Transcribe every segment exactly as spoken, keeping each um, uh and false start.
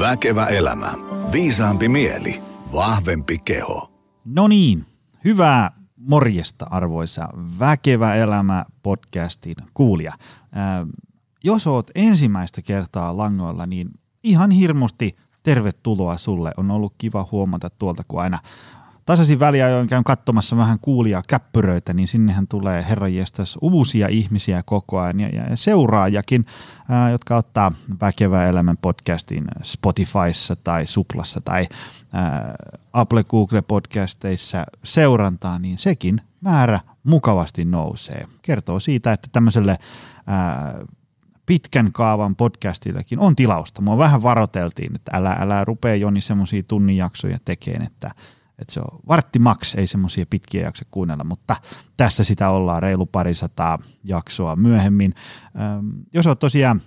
Väkevä elämä. Viisaampi mieli. Vahvempi keho. No niin, hyvää morjesta arvoisa Väkevä elämä -podcastin kuulija. Ää, jos oot ensimmäistä kertaa langoilla, niin ihan hirmusti tervetuloa sulle. On ollut kiva huomata tuolta, kun aina tasaisin väliajoin käyn katsomassa vähän kuulia käppyröitä, niin sinnehän tulee herranjestas uusia ihmisiä koko ajan ja, ja seuraajakin, ää, jotka ottaa Väkevä elämän podcastin Spotifyssa tai Suplassa tai ää, Apple Google-podcasteissa seurantaa, niin sekin määrä mukavasti nousee. Kertoo siitä, että tämmöiselle ää, pitkän kaavan podcastillekin on tilausta. Mua vähän varoteltiin, että älä, älä rupea Joni semmoisia tunnin jaksoja tekemään, että että se on vartti maks, ei semmoisia pitkiä jaksa kuunnella, mutta tässä sitä ollaan reilu parisataa jaksoa myöhemmin. Ähm, jos olet tosiaan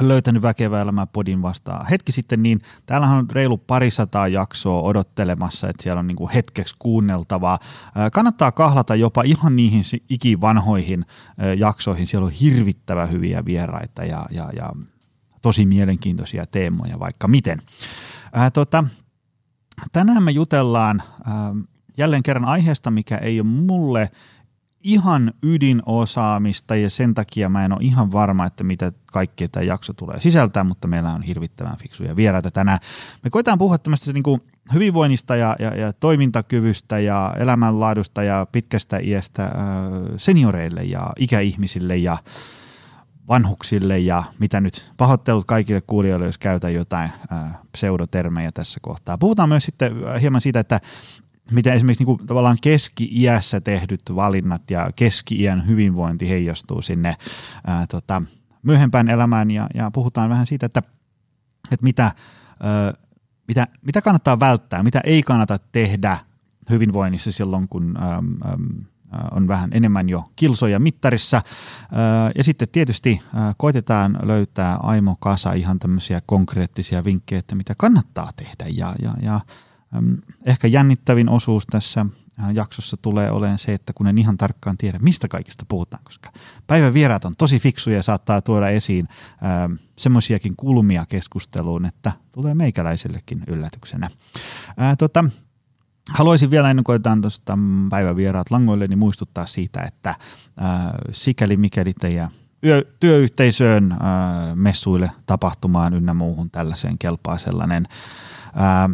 löytänyt Väkevä elämä -podin vastaan hetki sitten, niin täällähän on reilu parisataa jaksoa odottelemassa, että siellä on niinku hetkeksi kuunneltavaa. Äh, kannattaa kahlata jopa ihan niihin ikivanhoihin äh, jaksoihin, siellä on hirvittävän hyviä vieraita ja, ja, ja tosi mielenkiintoisia teemoja vaikka miten. Äh, tota, Tänään me jutellaan äh, jälleen kerran aiheesta, mikä ei ole mulle ihan ydinosaamista, ja sen takia mä en ole ihan varma, että mitä kaikkea tämä jakso tulee sisältää, mutta meillä on hirvittävän fiksuja vieraita tänään. Me koetaan puhua tämmöistä niin kuin hyvinvoinnista ja, ja, ja toimintakyvystä ja elämänlaadusta ja pitkästä iästä äh, senioreille ja ikäihmisille ja vanhuksille ja mitä nyt, pahoittelut kaikille kuulijoille, jos käytän jotain äh, pseudotermejä tässä kohtaa. Puhutaan myös sitten hieman siitä, että miten esimerkiksi niin kuin tavallaan keski-iässä tehdyt valinnat ja keski-iän hyvinvointi heijastuu sinne äh, tota, myöhempään elämään, ja, ja puhutaan vähän siitä, että, että mitä, äh, mitä, mitä kannattaa välttää, mitä ei kannata tehdä hyvinvoinnissa silloin, kun ähm, ähm, on vähän enemmän jo kilsoja mittarissa, ja sitten tietysti koitetaan löytää aimo kasa ihan tämmöisiä konkreettisia vinkkejä, että mitä kannattaa tehdä, ja, ja, ja ehkä jännittävin osuus tässä jaksossa tulee olemaan se, että kun en ihan tarkkaan tiedä, mistä kaikista puhutaan, koska päivän vieraat on tosi fiksuja ja saattaa tuoda esiin semmoisiakin kulmia keskusteluun, että tulee meikäläisellekin yllätyksenä. Ää, tota, Haluaisin vielä ennen kuin otetaan tuosta päivävieraat langoille, niin muistuttaa siitä, että ää, sikäli mikäli teidän yö, työyhteisöön, ää, messuille, tapahtumaan ynnä muuhun tällaiseen kelpaa sellainen ää,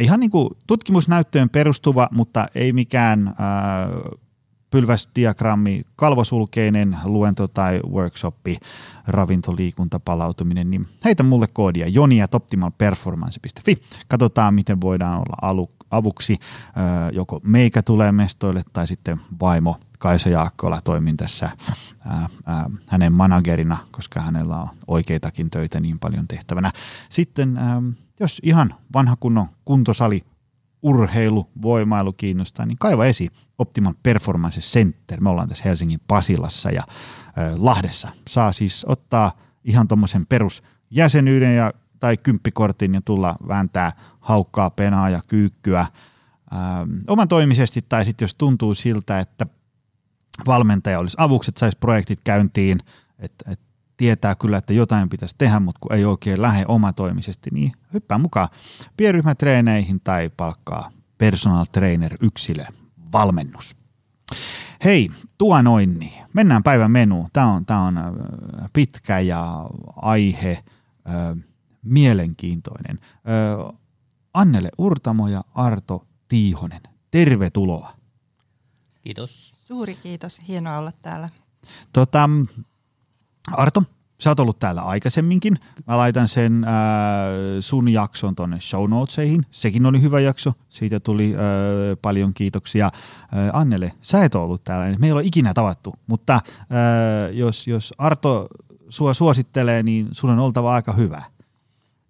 ihan niin kuin tutkimusnäyttöön perustuva, mutta ei mikään ää, pylväsdiagrammi, kalvosulkeinen luento tai workshoppi, ravintoliikunta, palautuminen, niin heitä mulle koodia joni at optimal performance piste fi. Katsotaan, miten voidaan olla aluksi. avuksi. Joko meikä tulee mestoille tai sitten vaimo Kaisa Jaakkola, toimin tässä ää, ää, hänen managerina, koska hänellä on oikeitakin töitä niin paljon tehtävänä. Sitten ää, jos ihan vanha kunnon kuntosali, urheilu, voimailu kiinnostaa, niin kaiva esiin Optimal Performance Center. Me ollaan tässä Helsingin Pasilassa ja ää, Lahdessa. Saa siis ottaa ihan tuommoisen perusjäsenyyden ja tai kymppikortin ja tulla vääntää haukkaa, penaa ja kyykkyä öö, oman toimisesti, tai sitten jos tuntuu siltä, että valmentaja olisi avuksi, että saisi projektit käyntiin, että et tietää kyllä, että jotain pitäisi tehdä, mutta kun ei oikein lähde omatoimisesti, niin hyppää mukaan pienryhmätreeneihin tai palkkaa personal trainer yksilö valmennus. Hei, tuo noin niin. Mennään päivän menuun. Tämä on, tää on pitkä ja aihe öö, mielenkiintoinen. Öö, Annele Urtamo ja Arto Tiihonen, tervetuloa. Kiitos. Suuri kiitos, hienoa olla täällä. Tota, Arto, sä oot ollut täällä aikaisemminkin. Mä laitan sen äh, sun jakson tonne show notesihin. Sekin oli hyvä jakso, siitä tuli äh, paljon kiitoksia. Äh, Annele, sä et ollut täällä, me ei ole ikinä tavattu, mutta äh, jos, jos Arto sua suosittelee, niin sun on oltava aika hyvä.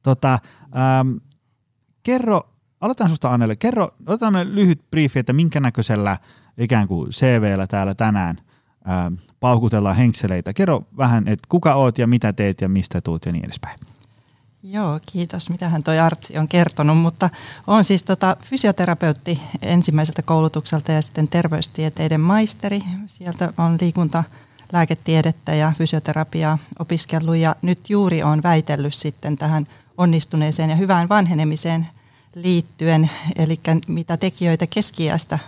Tota, ähm, kerro, aloitetaan susta Annele, kerro, otetaan me lyhyt briefi, että minkä näköisellä ikään kuin C V:llä täällä tänään ähm, paukutellaan henkseleitä. Kerro vähän, että kuka oot ja mitä teet ja mistä tuut ja niin edespäin. Joo, kiitos. Mitähän toi Artsi on kertonut, mutta olen siis tota fysioterapeutti ensimmäiseltä koulutukselta ja sitten terveystieteiden maisteri. Sieltä on liikunta, lääketiedettä ja fysioterapiaa opiskellut ja nyt juuri olen väitellyt sitten tähän onnistuneeseen ja hyvään vanhenemiseen liittyen, eli mitä tekijöitä keski-iästä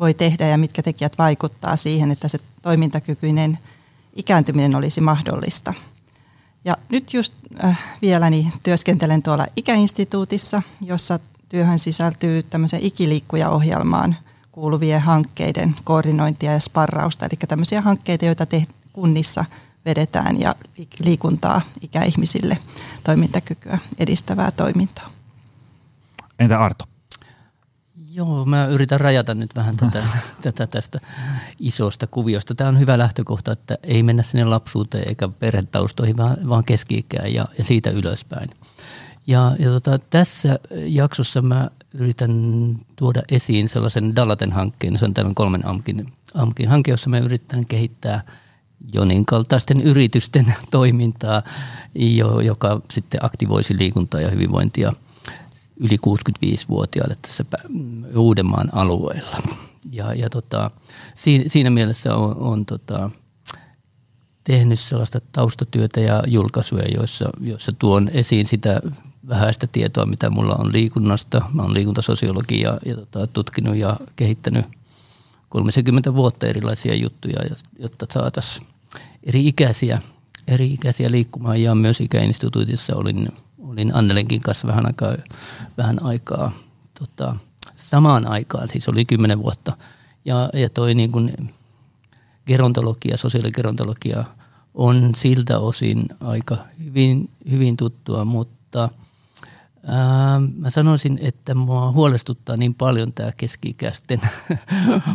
voi tehdä ja mitkä tekijät vaikuttaa siihen, että se toimintakykyinen ikääntyminen olisi mahdollista. Ja nyt just äh, vielä niin työskentelen tuolla ikäinstituutissa, jossa työhön sisältyy tämmöisen ikiliikkujaohjelmaan kuuluvien hankkeiden koordinointia ja sparrausta, eli tämmöisiä hankkeita, joita te kunnissa vedetään ja liikuntaa ikäihmisille, toimintakykyä edistävää toimintaa. Entä Arto? Joo, mä yritän rajata nyt vähän tätä, tätä tästä isosta kuviosta. Tämä on hyvä lähtökohta, että ei mennä sinne lapsuuteen eikä perhetaustoihin, vaan keski-ikään ja, ja siitä ylöspäin. Ja, ja tota, tässä jaksossa mä yritän tuoda esiin sellaisen Dallaten-hankkeen, se on tämän kolmen amkin, amkin hanke, jossa me yritetään kehittää Jonin kaltaisten yritysten toimintaa, joka sitten aktivoisi liikuntaa ja hyvinvointia yli kuusikymmentäviisivuotiaille tässä Uudenmaan alueella. Ja, ja tota, siinä mielessä on, on tota, tehnyt sellaista taustatyötä ja julkaisuja, joissa, joissa tuon esiin sitä vähäistä tietoa, mitä mulla on liikunnasta. Mä oon liikuntasosiologi ja, ja tota, tutkinut ja kehittänyt kolmekymmentä vuotta erilaisia juttuja, jotta saataisiin eri ikäisiä, eri ikäisiä liikkumaan. Ja myös ikäinstituutissa olin, olin Annelenkin kanssa vähän aikaa, vähän aikaa tota, samaan aikaan, siis oli kymmenen vuotta. Ja, ja toi niin kuin gerontologia, sosiaaligerontologia on siltä osin aika hyvin, hyvin tuttua, mutta Ää, mä sanoisin, että mua huolestuttaa niin paljon tämä keski-ikäisten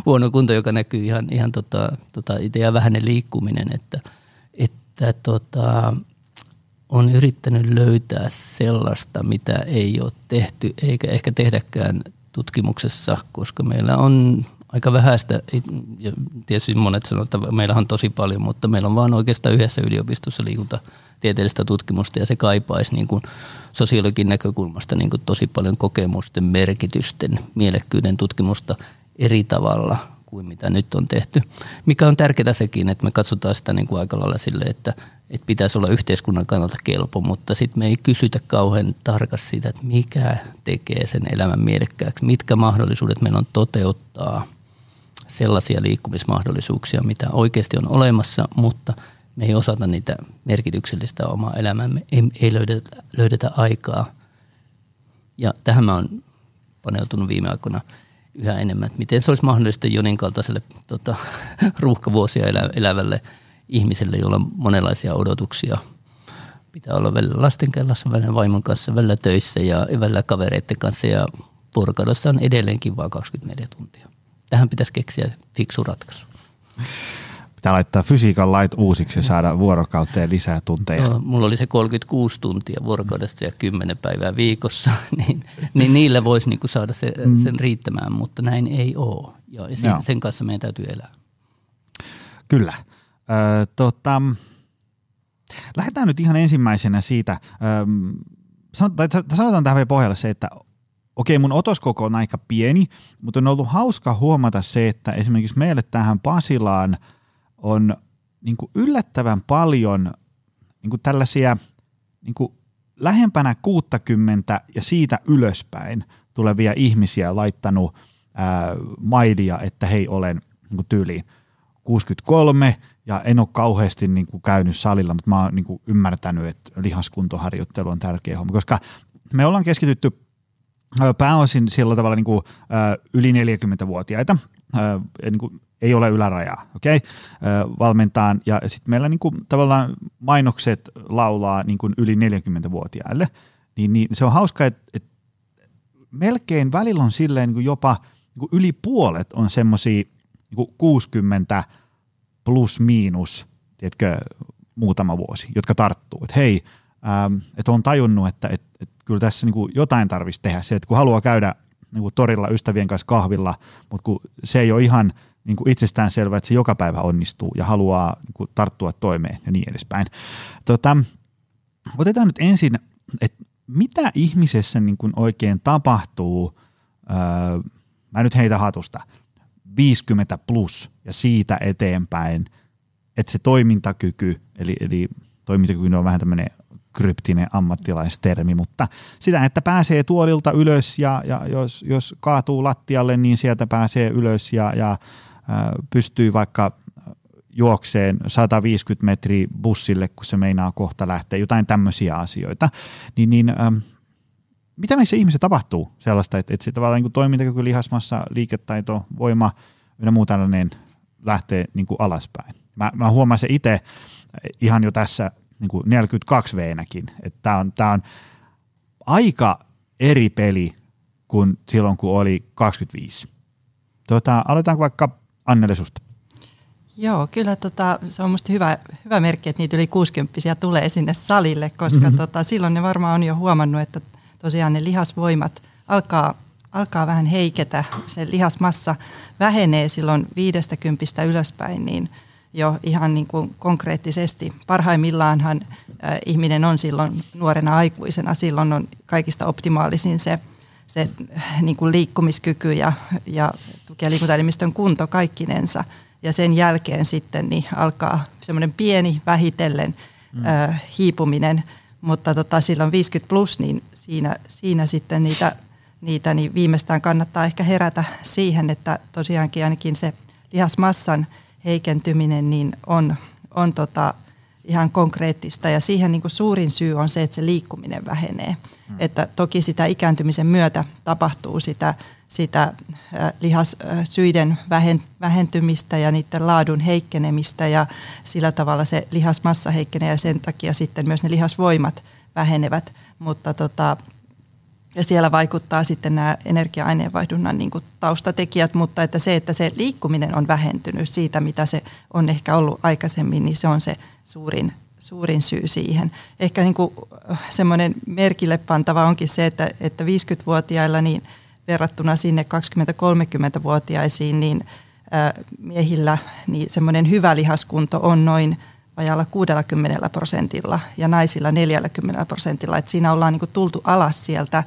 huono kunto, joka näkyy ihan, ihan tota, tota itse ja vähäinen liikkuminen, että, että tota, on yrittänyt löytää sellaista, mitä ei ole tehty eikä ehkä tehdäkään tutkimuksessa, koska meillä on aika vähäistä, ja tietysti monet sanoo, että meillä on tosi paljon, mutta meillä on vaan oikeastaan yhdessä yliopistossa liikuntatieteellistä tutkimusta, ja se kaipaisi niin kuin sosiologin näkökulmasta niin kuin tosi paljon kokemusten, merkitysten, mielekkyyden tutkimusta eri tavalla kuin mitä nyt on tehty. Mikä on tärkeää sekin, että me katsotaan sitä niin kuin aika lailla silleen, että, että pitäisi olla yhteiskunnan kannalta kelpo, mutta sitten me ei kysytä kauhean tarkasti sitä, että mikä tekee sen elämän mielekkääksi, mitkä mahdollisuudet meillä on toteuttaa sellaisia liikkumismahdollisuuksia, mitä oikeasti on olemassa, mutta me ei osata niitä merkityksellistä omaa elämäämme, ei, ei löydetä, löydetä aikaa. Ja tähän mä oon paneutunut viime aikoina yhä enemmän, että miten se olisi mahdollista Jonin kaltaiselle tota, ruuhkavuosia elä, elävälle ihmiselle, jolla on monenlaisia odotuksia. Pitää olla välillä lasten kanssa, välillä vaimon kanssa, välillä töissä ja välillä kavereiden kanssa ja vuorokaudessa on edelleenkin vain kaksikymmentäneljä tuntia. Tähän pitäisi keksiä fiksu ratkaisu. Pitää laittaa fysiikan lait uusiksi ja saada vuorokauteen lisää tunteja. No, mulla oli se kolmekymmentäkuusi tuntia vuorokaudesta ja kymmenen päivää viikossa, niin, niin niillä voisi niinku saada se, sen riittämään, mutta näin ei ole. Ja sen, sen kanssa meidän täytyy elää. Kyllä. Ö, tota, lähdetään nyt ihan ensimmäisenä siitä. Ö, sanotaan tähän pohjalle se, että okei, mun otoskoko on aika pieni, mutta on ollut hauska huomata se, että esimerkiksi meille tähän Pasilaan on niin kuin yllättävän paljon niin kuin tällaisia niin kuin lähempänä kuusikymmentä ja siitä ylöspäin tulevia ihmisiä laittanut ää, mailia, että hei, olen niin kuin tyyliin kuusikymmentäkolme ja en ole kauheasti niin kuin käynyt salilla, mutta mä oon niin kuin ymmärtänyt, että lihaskuntoharjoittelu on tärkeä homma, koska me ollaan keskitytty pääosin sillä tavalla niin kuin, ä, yli neljäkymmentävuotiaita, ä, niin kuin, ei ole ylärajaa, okay? ä, valmentaan ja sitten meillä niin kuin, tavallaan mainokset laulaa niin kuin yli neljäkymmentävuotiaille, niin, niin se on hauska, että et melkein välillä on silleen niin kuin jopa niin kuin yli puolet on semmoisia niin kuusikymmentä plus miinus, tiedätkö, muutama vuosi, jotka tarttuu, että hei, että on tajunnut, että et, et kyllä tässä niinku jotain tarvitsisi tehdä. Se, että kun haluaa käydä niinku torilla ystävien kanssa kahvilla, mutta kun se ei ole ihan niinku itsestäänselvää, että se joka päivä onnistuu ja haluaa niinku tarttua toimeen ja niin edespäin. Tota, otetaan nyt ensin, että mitä ihmisessä niinku oikein tapahtuu, öö, mä nyt heitä hatusta, viisikymmentä plus ja siitä eteenpäin, että se toimintakyky, eli, eli toimintakyky on vähän tämmöinen kryptinen ammattilaistermi, mutta sitä, että pääsee tuolilta ylös ja, ja jos, jos kaatuu lattialle, niin sieltä pääsee ylös ja, ja äh, pystyy vaikka juokseen sata viisikymmentä metriä bussille, kun se meinaa kohta lähteä, jotain tämmöisiä asioita, niin, niin ähm, mitä meissä ihmisissä tapahtuu sellaista, että, että se tavallaan niin toimintakyky, lihasmassa, liiketaito, voima ja muu tällainen lähtee niin kuin alaspäin. Mä, mä huomasin itse ihan jo tässä niin kuin neljäkymmentäkaksi vuotiaanakin, että tämä on, on aika eri peli kuin silloin, kun oli kaksikymmentäviisi. Tota, aloitaanko vaikka Annele susta? Joo, kyllä tota, se on musta hyvä, hyvä merkki, että niitä yli kuusikymppisiä tulee sinne salille, koska mm-hmm. tota, silloin ne varmaan on jo huomannut, että tosiaan ne lihasvoimat alkaa, alkaa vähän heiketä, se lihasmassa vähenee silloin viidestäkympistä ylöspäin, niin jo ihan niin kuin konkreettisesti. Parhaimmillaanhan äh, ihminen on silloin nuorena aikuisena, silloin on kaikista optimaalisin se, se niin kuin liikkumiskyky ja, ja tuki- ja liikuntaelimistön kunto kaikkinensa. Ja sen jälkeen sitten niin alkaa semmoinen pieni vähitellen mm. äh, hiipuminen, mutta tota, silloin viisikymmentä plus, niin siinä, siinä sitten niitä, niitä niin viimeistään kannattaa ehkä herätä siihen, että tosiaankin ainakin se lihasmassan heikentyminen niin on, on tota ihan konkreettista ja siihen niin kuin suurin syy on se, että se liikkuminen vähenee. Mm. Että toki sitä ikääntymisen myötä tapahtuu sitä, sitä äh, lihassyiden vähentymistä ja niiden laadun heikkenemistä ja sillä tavalla se lihasmassa heikkenee ja sen takia sitten myös ne lihasvoimat vähenevät. Mutta tota, ja siellä vaikuttaa sitten nämä energia-aineenvaihdunnan niin kuin taustatekijät, mutta että se, että se liikkuminen on vähentynyt siitä, mitä se on ehkä ollut aikaisemmin, niin se on se suurin, suurin syy siihen. Ehkä niin kuin semmoinen merkille pantava onkin se, että, että viisikymmentävuotiailla niin verrattuna sinne kaksikymmentä-kolmekymmentävuotiaisiin, niin miehillä niin semmoinen hyvä lihaskunto on noin vajalla kuusikymmentä prosentilla ja naisilla neljäkymmentä prosentilla. Et siinä ollaan niin kuin tultu alas sieltä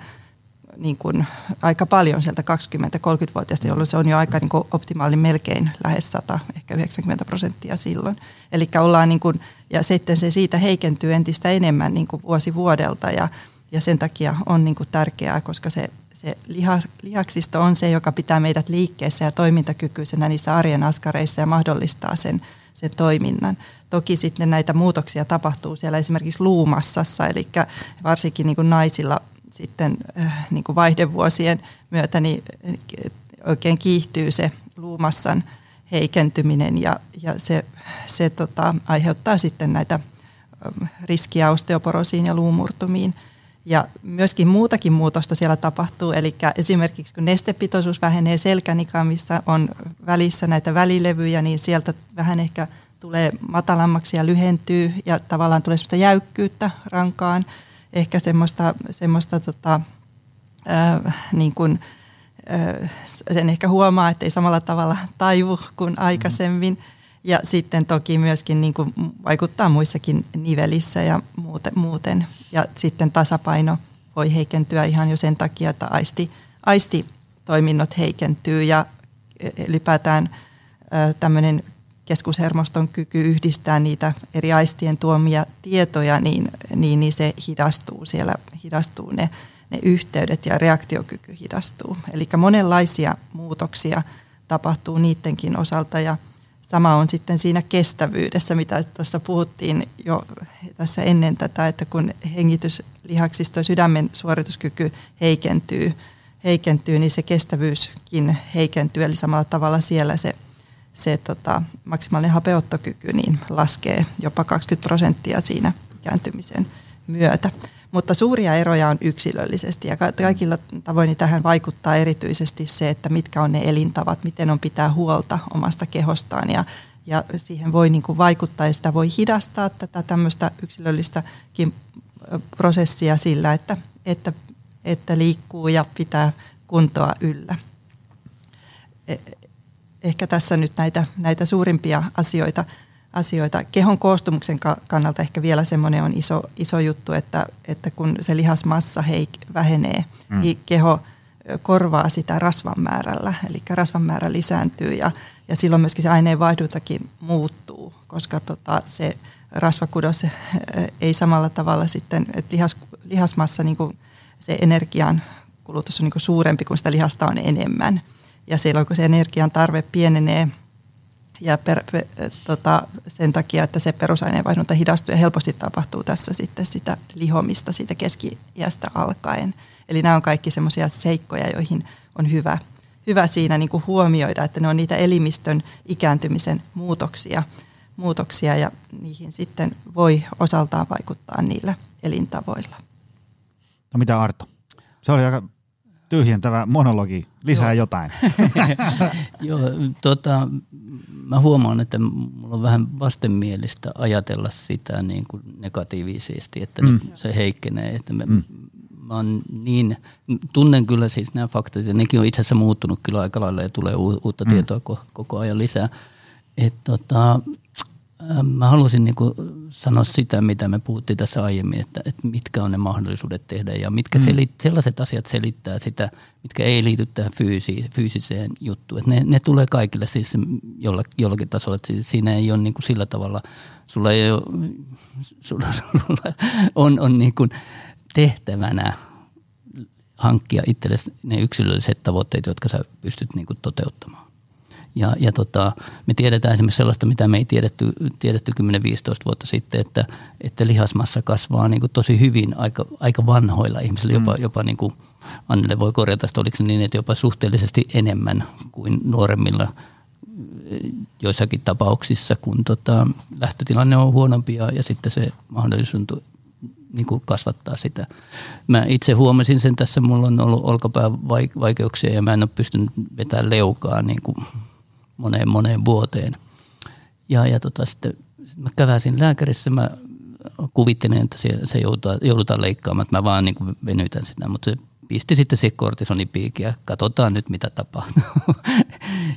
niin kuin aika paljon sieltä kaksikymmentä-kolmekymmentävuotiaista, jolloin se on jo aika niin kuin optimaalin melkein lähes sata, ehkä yhdeksänkymmentä prosenttia silloin. Eli ollaan niin kuin, ja sitten se siitä heikentyy entistä enemmän niin kuin vuosi vuodelta ja, ja sen takia on niin kuin tärkeää, koska se, se liha, lihaksisto on se, joka pitää meidät liikkeessä ja toimintakykyisenä niissä arjen askareissa ja mahdollistaa sen, sen toiminnan. Toki sitten näitä muutoksia tapahtuu siellä esimerkiksi luumassassa, eli varsinkin niin kuin naisilla sitten niin kuin vaihdevuosien myötä niin oikein kiihtyy se luumassan heikentyminen ja, ja se, se tota, aiheuttaa sitten näitä riskiä osteoporosiin ja luumurtumiin. Ja myöskin muutakin muutosta siellä tapahtuu, eli esimerkiksi kun nestepitoisuus vähenee selkänikamissa, on välissä näitä välilevyjä, niin sieltä vähän ehkä tulee matalammaksi ja lyhentyy ja tavallaan tulee semmoista jäykkyyttä rankaan, ehkä semmoista, semmoista tota, äh, niin kuin, äh, sen ehkä huomaa, että ei samalla tavalla taivu kuin aikaisemmin. Ja sitten toki myöskin niin kuin vaikuttaa muissakin nivelissä ja muuten. Ja sitten tasapaino voi heikentyä ihan jo sen takia, että aisti, aistitoiminnot heikentyy ja ylipäätään äh, tämmöinen keskushermoston kyky yhdistää niitä eri aistien tuomia tietoja, niin, niin, niin se hidastuu siellä, hidastuu ne, ne yhteydet ja reaktiokyky hidastuu. Eli monenlaisia muutoksia tapahtuu niidenkin osalta ja sama on sitten siinä kestävyydessä, mitä tuossa puhuttiin jo tässä ennen tätä, että kun hengityslihaksisto, sydämen suorituskyky heikentyy, heikentyy, niin se kestävyyskin heikentyy, eli samalla tavalla siellä se se tota, maksimaalinen hapeuttokyky niin laskee jopa kaksikymmentä prosenttia siinä ikääntymisen myötä. Mutta suuria eroja on yksilöllisesti ja kaikilla tavoin tähän vaikuttaa erityisesti se, että mitkä on ne elintavat, miten on pitää huolta omasta kehostaan ja, ja siihen voi niin kuin vaikuttaa ja sitä voi hidastaa tätä tämmöistä yksilöllistäkin prosessia sillä, että, että, että liikkuu ja pitää kuntoa yllä. Ehkä tässä nyt näitä, näitä suurimpia asioita, asioita. Kehon koostumuksen kannalta ehkä vielä semmoinen on iso, iso juttu, että, että kun se lihasmassa heik, vähenee, mm. niin keho korvaa sitä rasvan määrällä. Eli rasvan määrä lisääntyy ja, ja silloin myöskin se aineenvaihduntakin muuttuu, koska tota se rasvakudos ei samalla tavalla sitten, että lihas, lihasmassa niin kuin se energian kulutus on niin kuin suurempi, kun sitä lihasta on enemmän. Ja silloin, kun se energian tarve pienenee ja per, per, tota, sen takia, että se perusaineenvaihdunta hidastuu ja helposti tapahtuu tässä sitten sitä lihomista siitä keski-iästä alkaen. Eli nämä on kaikki semmoisia seikkoja, joihin on hyvä, hyvä siinä niin kuin huomioida, että ne on niitä elimistön ikääntymisen muutoksia, muutoksia ja niihin sitten voi osaltaan vaikuttaa niillä elintavoilla. No mitä Arto? Se oli aika tyhjentävä monologi. Lisää Joo. jotain. Joo, tota, mä huomaan, että mulla on vähän vastenmielistä ajatella sitä niin kuin negatiivisesti, että mm. se heikkenee. Että me, mm. mä oon niin, tunnen kyllä siis nämä faktat, ja nekin on itse asiassa muuttunut kyllä aika lailla ja tulee uutta mm. tietoa koko ajan lisää. Että tota... Mä halusin niin kuin sanoa sitä, mitä me puhuttiin tässä aiemmin, että, että mitkä on ne mahdollisuudet tehdä ja mitkä selit, sellaiset asiat selittää sitä, mitkä ei liity tähän fyysi, fyysiseen juttuun. Ne, ne tulee kaikille siis jollakin tasolla, että siinä ei ole niin kuin sillä tavalla, sulla ei ole, sulla, sulla on, on niin kuin tehtävänä hankkia itsellesi ne yksilölliset tavoitteet, jotka sä pystyt niin kuin toteuttamaan. Ja, ja tota, me tiedetään esimerkiksi sellaista, mitä me ei tiedetty, tiedetty kymmenen viisitoista vuotta sitten, että, että lihasmassa kasvaa niin kuin tosi hyvin aika, aika vanhoilla ihmisillä. Jopa, mm. jopa niin kuin Annele voi korjata sitä, oliko se niin, että jopa suhteellisesti enemmän kuin nuoremmilla joissakin tapauksissa, kun tota, lähtötilanne on huonompi ja, ja sitten se mahdollisuus niin kuin kasvattaa sitä. Mä itse huomasin sen tässä, mulla on ollut olkapäävaikeuksia ja mä en ole pystynyt vetämään leukaa niin kuin moneen moneen vuoteen. Ja, ja tota, sitten mä käväsin lääkärissä, mä kuvittelin, että se, se joudutaan, joudutaan leikkaamaan, että mä vaan niin kuin venytän sitä, mutta se pisti sitten se kortisonipiikki ja katsotaan nyt, mitä tapahtuu.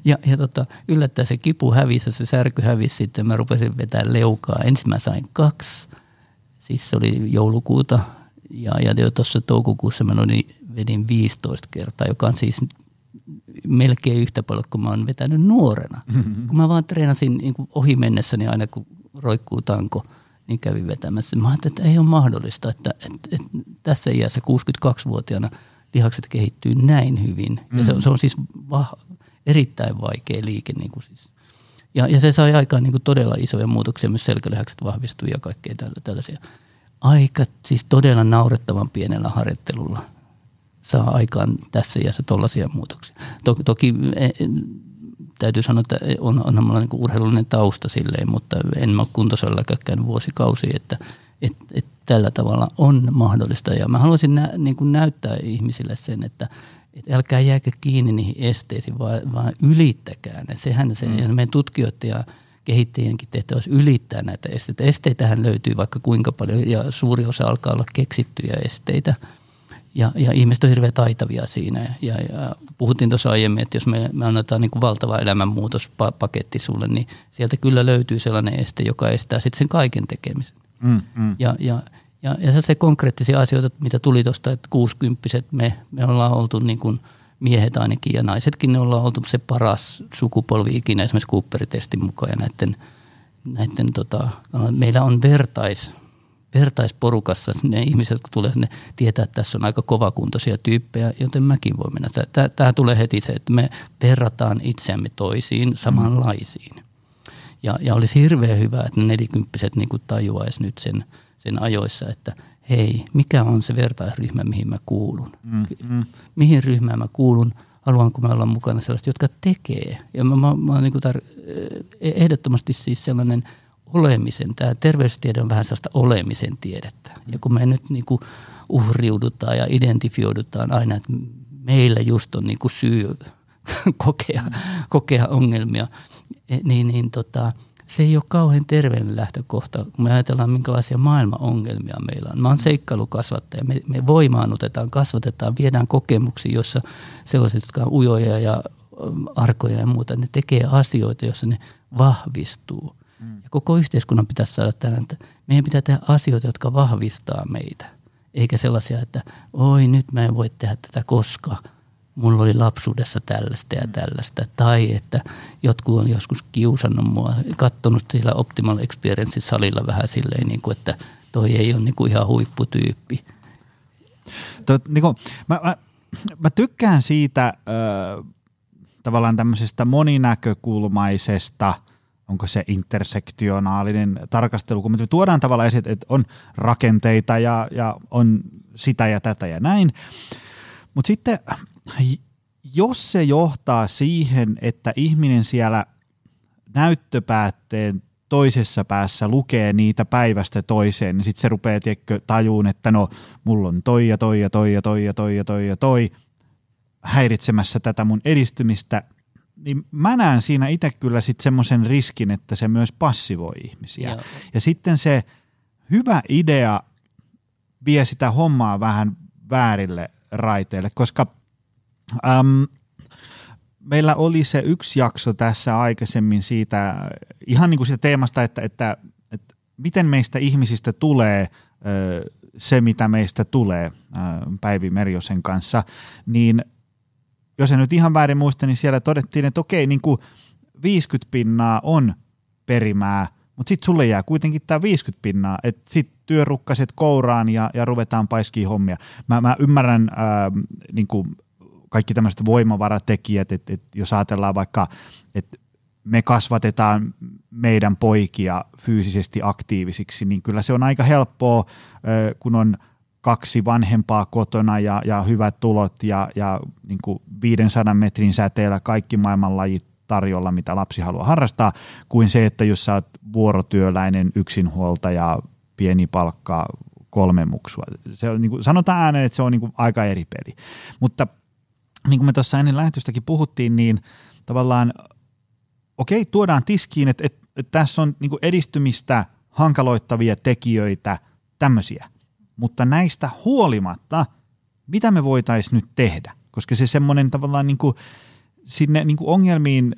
ja ja tota, yllättäen se kipu hävisi, se särky hävisi sitten, mä rupesin vetämään leukaa. Ensin mä sain kaksi, siis se oli joulukuuta ja, ja tuossa toukokuussa mä vedin viisitoista kertaa, joka on siis melkein yhtä paljon, kun mä oon vetänyt nuorena. Mm-hmm. Kun mä vaan treenasin niin kuin ohi mennessä, niin aina kun roikkuu tanko, niin kävin vetämässä. Mä ajattelin, että ei ole mahdollista, että, että, että tässä iässä kuusikymmentäkaksivuotiaana lihakset kehittyy näin hyvin. Mm-hmm. Ja se, on, se on siis va- erittäin vaikea liike. Niin kuin siis. ja, ja se sai aikaan niin kuin todella isoja muutoksia, myös selkälihakset vahvistuu ja kaikkea tällaisia. Aika siis todella naurettavan pienellä harjoittelulla saa aikaan tässä iässä tollaisia muutoksia. Toki, toki täytyy sanoa, että on, onhan mulla niinku urheilullinen tausta silleen, mutta en mä ole kuntosalilla käynyt vuosikausia, että et, et tällä tavalla on mahdollista. Ja mä haluaisin nä, niinku näyttää ihmisille sen, että et älkää jääkö kiinni niihin esteisiin, vaan, vaan ylittäkää ne. Sehän se, mm. ja meidän tutkijoiden ja kehittäjienkin tehtävä olisi ylittää näitä esteitä. Esteitähän löytyy vaikka kuinka paljon, ja suuri osa alkaa olla keksittyjä esteitä. Ja, ja ihmiset on hirveän taitavia siinä. Ja, ja puhuttiin tuossa aiemmin, että jos me, me annetaan niin kuin valtava elämänmuutospaketti sulle, niin sieltä kyllä löytyy sellainen este, joka estää sitten sen kaiken tekemisen. Mm, mm. Ja, ja, ja, ja se konkreettisia asioita, mitä tuli tuosta, että kuusikymppiset me, me ollaan oltu niin kuin miehet ainakin ja naisetkin, ne ollaan oltu se paras sukupolvi ikinä esimerkiksi Cooper-testin mukaan. Ja näiden, näiden, tota, meillä on vertais... vertaisporukassa ne ihmiset, jotka tulee sinne, tietää, että tässä on aika kovakuntoisia tyyppejä, joten mäkin voi mennä. Tähän tulee heti se, että me verrataan itseämme toisiin samanlaisiin. Ja, ja olisi hirveän hyvä, että ne nelikymppiset niin kuin tajuaisi nyt sen, sen ajoissa, että hei, mikä on se vertaisryhmä, mihin mä kuulun? Mm-hmm. Mihin ryhmään mä kuulun? Haluanko mä olla mukana sellaista, jotka tekee? Ja mä, mä, mä niin kuin tar- ehdottomasti siis sellainen olemisen. Tämä terveystiede on vähän sellaista olemisen tiedettä. Ja kun me nyt niin kuin uhriudutaan ja identifioidutaan aina, että meillä just on niin kuin syy kokea, kokea ongelmia, niin, niin tota, se ei ole kauhean terveellinen lähtökohta, kun me ajatellaan, minkälaisia maailmanongelmia meillä on. Mä oon seikkailukasvattaja. Me, me voimaannutetaan, kasvatetaan, viedään kokemuksia, joissa sellaiset, jotka on ujoja ja arkoja ja muuta, ne tekee asioita, joissa ne vahvistuu. Ja koko yhteiskunnan pitäisi saada tänään, että meidän pitää tehdä asioita, jotka vahvistaa meitä. Eikä sellaisia, että oi nyt mä en voi tehdä tätä, koska mulla oli lapsuudessa tällaista ja tällaista. Tai että jotkut on joskus kiusannut mua, katsonut sillä Optimal Experience -salilla vähän silleen, niin kuin, että toi ei ole niin kuin ihan huipputyyppi. Tot, niin kuin, mä, mä, mä tykkään siitä ö, tavallaan tämmöisestä moninäkökulmaisesta, onko se intersektionaalinen tarkastelu, kun me tuodaan tavallaan esiin, että on rakenteita ja, ja on sitä ja tätä ja näin. Mutta sitten jos se johtaa siihen, että ihminen siellä näyttöpäätteen toisessa päässä lukee niitä päivästä toiseen, niin sitten se rupeaa tiedätkö, tajuun, että no, mulla on toi ja toi ja toi ja toi ja toi ja toi ja toi häiritsemässä tätä mun edistymistä, niin mä näen siinä itse kyllä sitten semmoisen riskin, että se myös passivoi ihmisiä. Joo. Ja sitten se hyvä idea vie sitä hommaa vähän väärille raiteille, koska äm, meillä oli se yksi jakso tässä aikaisemmin siitä, ihan niin kuin siitä teemasta, että, että, että miten meistä ihmisistä tulee ö, se, mitä meistä tulee ö, Päivi Merjosen kanssa, niin jos en nyt ihan väärin muista, niin siellä todettiin, että okei, niin kuin viisikymmentä pinnaa on perimää, mutta sitten sulle jää kuitenkin tämä viisikymmentä pinnaa, että sitten työrukkaset kouraan ja, ja ruvetaan paiskiin hommia. Mä, mä ymmärrän ää, niin kuin kaikki tämmöiset voimavaratekijät, että et jos ajatellaan vaikka, että me kasvatetaan meidän poikia fyysisesti aktiivisiksi, niin kyllä se on aika helppoa, ää, kun on kaksi vanhempaa kotona ja, ja hyvät tulot ja, ja niin kuin viisisataa metrin säteellä kaikki maailman lajit tarjolla, mitä lapsi haluaa harrastaa, kuin se, että jos sä oot vuorotyöläinen, yksinhuoltaja, pieni palkka, kolme muksua. Se on, niin kuin, sanotaan ääneen, että se on niin kuin aika eri peli. Mutta niin kuin me tuossa ennen lähetystäkin puhuttiin, niin tavallaan okei, okay, tuodaan tiskiin, että, että, että tässä on niin kuin edistymistä hankaloittavia tekijöitä, tämmöisiä. Mutta näistä huolimatta, mitä me voitaisiin nyt tehdä? Koska se semmoinen tavallaan niin kuin, sinne niin kuin ongelmiin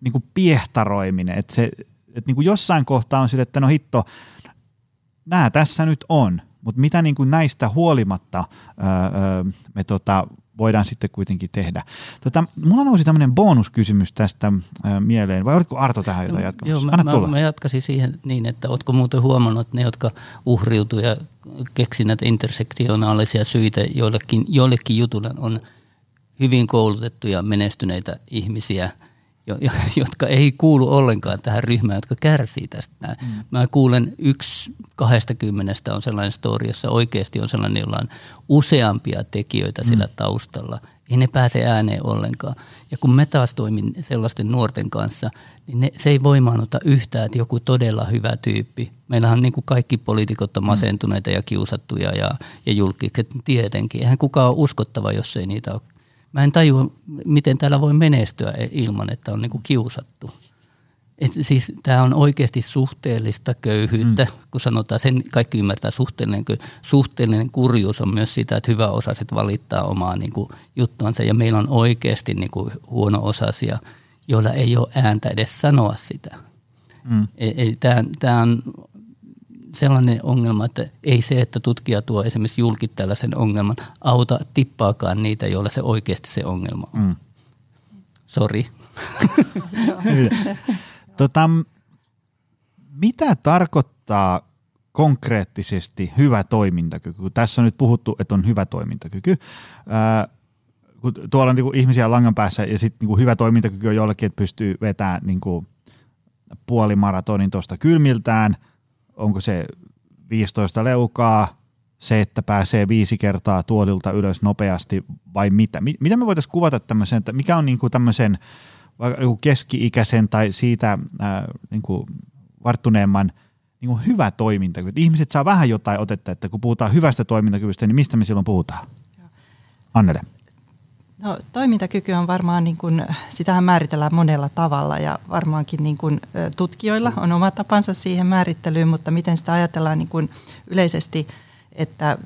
niin kuin piehtaroiminen, että, se, että niin kuin jossain kohtaa on sille, että no hitto, nämä tässä nyt on, mutta mitä niin kuin näistä huolimatta öö, me tota, voidaan sitten kuitenkin tehdä. Tota, mulla nousi tämmöinen bonuskysymys tästä öö, mieleen, vai oletko Arto tähän jotain jatkamassa? Joo, mä, Anna tulla. Mä, mä jatkaisin siihen niin, että ootko muuten huomannut, että ne, jotka uhriutuu ja keksi näitä intersektionaalisia syitä jollekin, jollekin jutulle, on hyvin koulutettuja menestyneitä ihmisiä, jo, jo, jotka ei kuulu ollenkaan tähän ryhmään, jotka kärsii tästä. Mm. Mä kuulen yksi kahdesta kymmenestä on sellainen story, jossa oikeasti on sellainen, jolla on useampia tekijöitä mm. sillä taustalla. Ei ne pääse ääneen ollenkaan. Ja kun mä taas toimin sellaisten nuorten kanssa, niin ne, se ei voimaannuta yhtään, että joku todella hyvä tyyppi. Meillähän niin kuin kaikki poliitikot on masentuneita ja kiusattuja ja, ja julkiset tietenkin. Eihän kukaan ole uskottava, jos ei niitä ole. Mä en tajua, miten täällä voi menestyä ilman, että on niinku kiusattu. Et siis tämä on oikeasti suhteellista köyhyyttä, mm. kun sanotaan, sen kaikki ymmärtää, suhteellinen, suhteellinen kurjuus on myös sitä, että hyväosaiset valittaa omaa niinku juttuansa. Ja meillä on oikeasti niinku huono-osaisia, joilla ei ole ääntä edes sanoa sitä. Mm. Tämä on sellainen ongelma, että ei se, että tutkija tuo esimerkiksi julki tällaisen ongelman, auta tippaakaan niitä, joilla se oikeasti se ongelma on. Mm. Sori. tota, mitä tarkoittaa konkreettisesti hyvä toimintakyky? Kun tässä on nyt puhuttu, että on hyvä toimintakyky. Öö, kun tuolla on niinku ihmisiä langan päässä ja sitten niinku hyvä toimintakyky on jollekin, että pystyy vetämään niinku puolimaratonin tuosta kylmiltään. Onko se viisitoista leukaa, se, että pääsee viisi kertaa tuolilta ylös nopeasti vai mitä? Mitä me voitaisiin kuvata tämmöisen, että mikä on niinku tämmöisen keski-ikäisen tai siitä ää, niinku varttuneemman niinku hyvä toimintakyky? Ihmiset saa vähän jotain otetta, että kun puhutaan hyvästä toimintakyvystä, niin mistä me silloin puhutaan? Annele. No, toimintakyky on varmaan, niin kuin, sitähän määritellään monella tavalla ja varmaankin niin kuin, tutkijoilla on oma tapansa siihen määrittelyyn, mutta miten sitä ajatellaan niin kuin yleisesti, että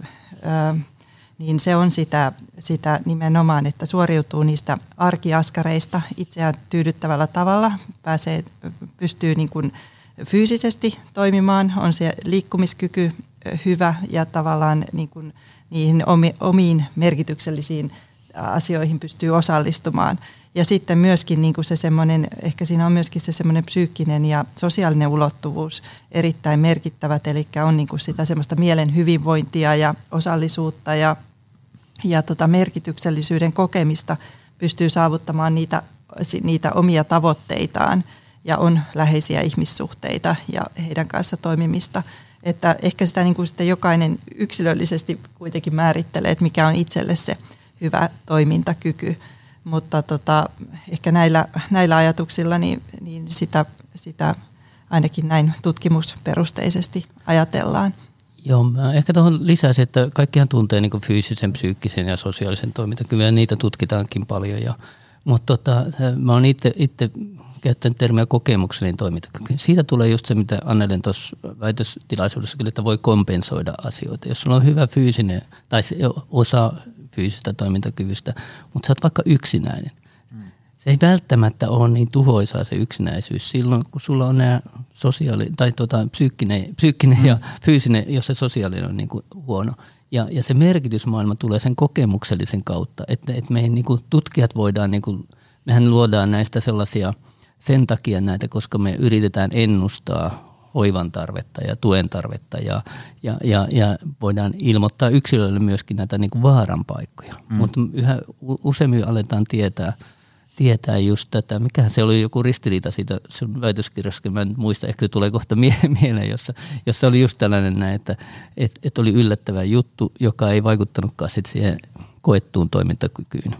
niin se on sitä, sitä nimenomaan, että suoriutuu niistä arkiaskareista itseään tyydyttävällä tavalla, pääsee, pystyy niin kuin fyysisesti toimimaan, on se liikkumiskyky, hyvä ja tavallaan niin kuin niihin omiin merkityksellisiin asioihin pystyy osallistumaan. Ja sitten myöskin niin kuin se semmoinen, ehkä siinä on myöskin se semmoinen psyykkinen ja sosiaalinen ulottuvuus erittäin merkittävät, eli on niin kuin sitä semmoista mielen hyvinvointia ja osallisuutta ja, ja tota merkityksellisyyden kokemista, pystyy saavuttamaan niitä, niitä omia tavoitteitaan ja on läheisiä ihmissuhteita ja heidän kanssa toimimista. Että ehkä sitä niin kuin sitten jokainen yksilöllisesti kuitenkin määrittelee, että mikä on itselle se hyvä toimintakyky. Mutta tota, ehkä näillä, näillä ajatuksilla niin, niin sitä, sitä ainakin näin tutkimusperusteisesti ajatellaan. Joo, mä ehkä tuohon lisäisin, että kaikkihan tuntee niin kuin fyysisen, psyykkisen ja sosiaalisen toimintakyvyn, ja niitä tutkitaankin paljon. Ja, mutta tota, mä oon itse käyttänyt termiä kokemuksellinen toimintakyky. Siitä tulee just se, mitä Annelen tuossa väitöstilaisuudessa kyllä, että voi kompensoida asioita. Jos sulla on hyvä fyysinen tai osa fyysistä toimintakyvystä, mutta sä oot vaikka yksinäinen. Se ei välttämättä ole niin tuhoisaa se yksinäisyys silloin, kun sulla on nämä sosiaali- tai tota, psyykkinen, psyykkinen mm. ja fyysinen, jos se sosiaalinen on niin kuin huono. Ja, ja se merkitysmaailma tulee sen kokemuksellisen kautta, että, että meidän niin kuin tutkijat voidaan, niin kuin, mehän luodaan näistä sellaisia, sen takia näitä, koska me yritetään ennustaa hoivan tarvetta ja tuen tarvetta ja, ja, ja, ja voidaan ilmoittaa yksilölle myöskin näitä niin kuin vaaran paikkoja. Mm. Mutta yhä useammin aletaan tietää, Tietää just tätä. Mikähän se oli joku ristiriita siitä sun väitöskirjassa, mä en muista, ehkä tulee kohta mieleen, jossa, jossa oli just tällainen näin, että et, et oli yllättävä juttu, joka ei vaikuttanutkaan sit siihen koettuun toimintakykyyn.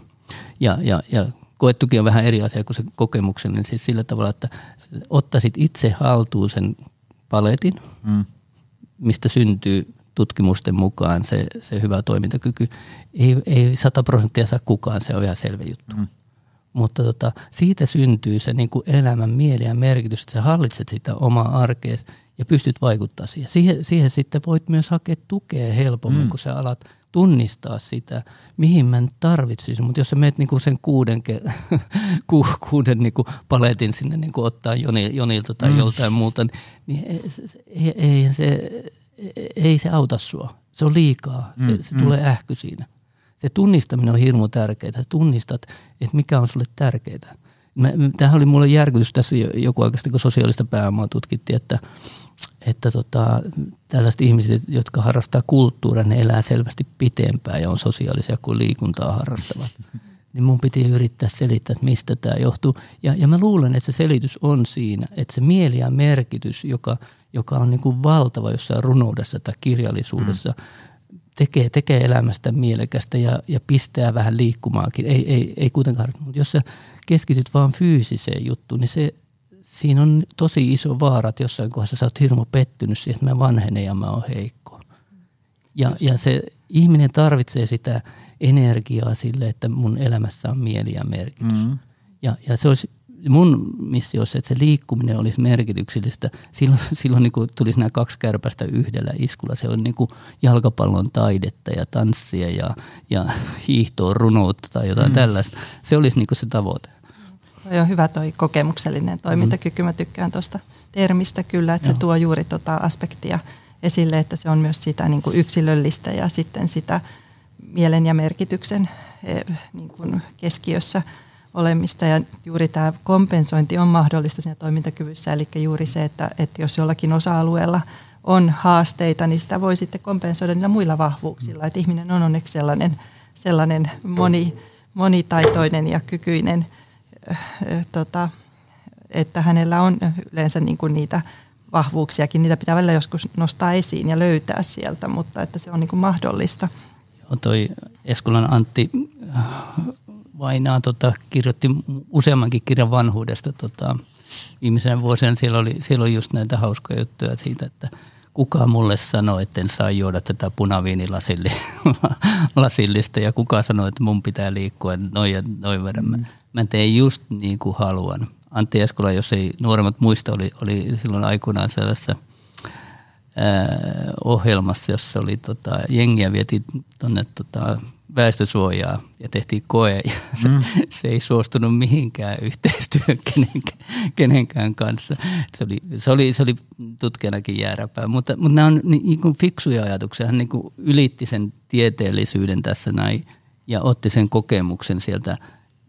Ja, ja, ja koettukin on vähän eri asia kuin se kokemuksen, niin siis sillä tavalla, että ottaisit itse haltuun sen paletin, mm. mistä syntyy tutkimusten mukaan se, se hyvä toimintakyky. Ei, ei sata prosenttia saa kukaan, se on ihan selvä juttu. Mm. Mutta tota, siitä syntyy se niin kuin elämän mieli ja merkitys, että sä hallitset sitä omaa arkeesi ja pystyt vaikuttaa siihen. Siihen, siihen sitten voit myös hakea tukea helpommin, mm. kun sä alat tunnistaa sitä, mihin mä tarvitsisin. Mutta jos sä menet niin kuin sen kuuden, ke- ku- kuuden niin kuin paletin sinne niin kuin ottaa joni, jonilta tai mm. joltain muuta, niin ei, ei, se, ei se auta sua. Se on liikaa. Se, mm. se tulee ähky siinä. Se tunnistaminen on hirmu tärkeää. Sä tunnistat, että mikä on sulle tärkeää. Tämähän oli mulle järkytys tässä joku aikaisesti, kun sosiaalista pääomaa tutkittiin, että, että tota, tällaiset ihmiset, jotka harrastaa kulttuuria, ne elää selvästi pitempään ja on sosiaalisia kuin liikuntaa harrastavat. Niin mun piti yrittää selittää, että mistä tämä johtuu. Ja, ja mä luulen, että se selitys on siinä, että se mieli ja merkitys, joka, joka on niin kuin valtava jossain runoudessa tai kirjallisuudessa, mm. Tekee, tekee elämästä mielekästä ja, ja pistää vähän liikkumaakin. Ei, ei, ei kuitenkaan, mutta jos sä keskityt vaan fyysiseen juttuun, niin se, siinä on tosi iso vaara, että jossain kohdassa sä oot hirmu pettynyt siihen, että mä vanhenen ja mä oon heikko. Ja, ja se ihminen tarvitsee sitä energiaa sille, että mun elämässä on mieli ja merkitys. Mm-hmm. Ja, ja se olisi, mun missio olisi, että se liikkuminen olisi merkityksellistä. Silloin, silloin niin kuin tulisi nämä kaksi kärpästä yhdellä iskulla. Se on niin kuin jalkapallon taidetta ja tanssia ja, ja hiihtoa, runoutta tai jotain mm. tällaista. Se olisi niin kuin se tavoite. Toi on hyvä toi kokemuksellinen toimintakyky. Mä tykkään tuosta termistä kyllä, että se Joo. tuo juuri tuota aspektia esille, että se on myös sitä niin kuin yksilöllistä ja sitten sitä mielen ja merkityksen niin kuin keskiössä olemista, ja juuri tämä kompensointi on mahdollista siinä toimintakyvyssä, eli juuri se, että, että jos jollakin osa-alueella on haasteita, niin sitä voi sitten kompensoida niillä muilla vahvuuksilla, että ihminen on onneksi sellainen, sellainen moni, monitaitoinen ja kykyinen, äh, äh, tota, että hänellä on yleensä niin kuin niitä vahvuuksiakin, niitä pitää välillä joskus nostaa esiin ja löytää sieltä, mutta että se on niin kuin mahdollista. Joo, toi Eskolan Antti Vainaa tota, kirjoitti useammankin kirjan vanhuudesta tota, viimeisenä vuosina. Siellä oli, siellä oli just näitä hauskoja juttuja siitä, että kuka mulle sanoi, että en saa juoda tätä punaviinilasillista ja kuka sanoi, että mun pitää liikkua noin ja noin verran. Mä, mä teen just niin kuin haluan. Antti Eskola, jos ei nuoremmat muista, oli, oli silloin aikoinaan sellaisessa ää, ohjelmassa, jossa oli tota, jengiä vietiin tuonne tota, väestösuojaa ja tehtiin koe ja se, mm. se ei suostunut mihinkään yhteistyöhön kenenkään, kenenkään kanssa. Se oli, se oli, se oli tutkijanakin jääräpää, mutta, mutta nämä on niin kuin fiksuja ajatuksia. Hän niin kuin ylitti sen tieteellisyyden tässä näin ja otti sen kokemuksen sieltä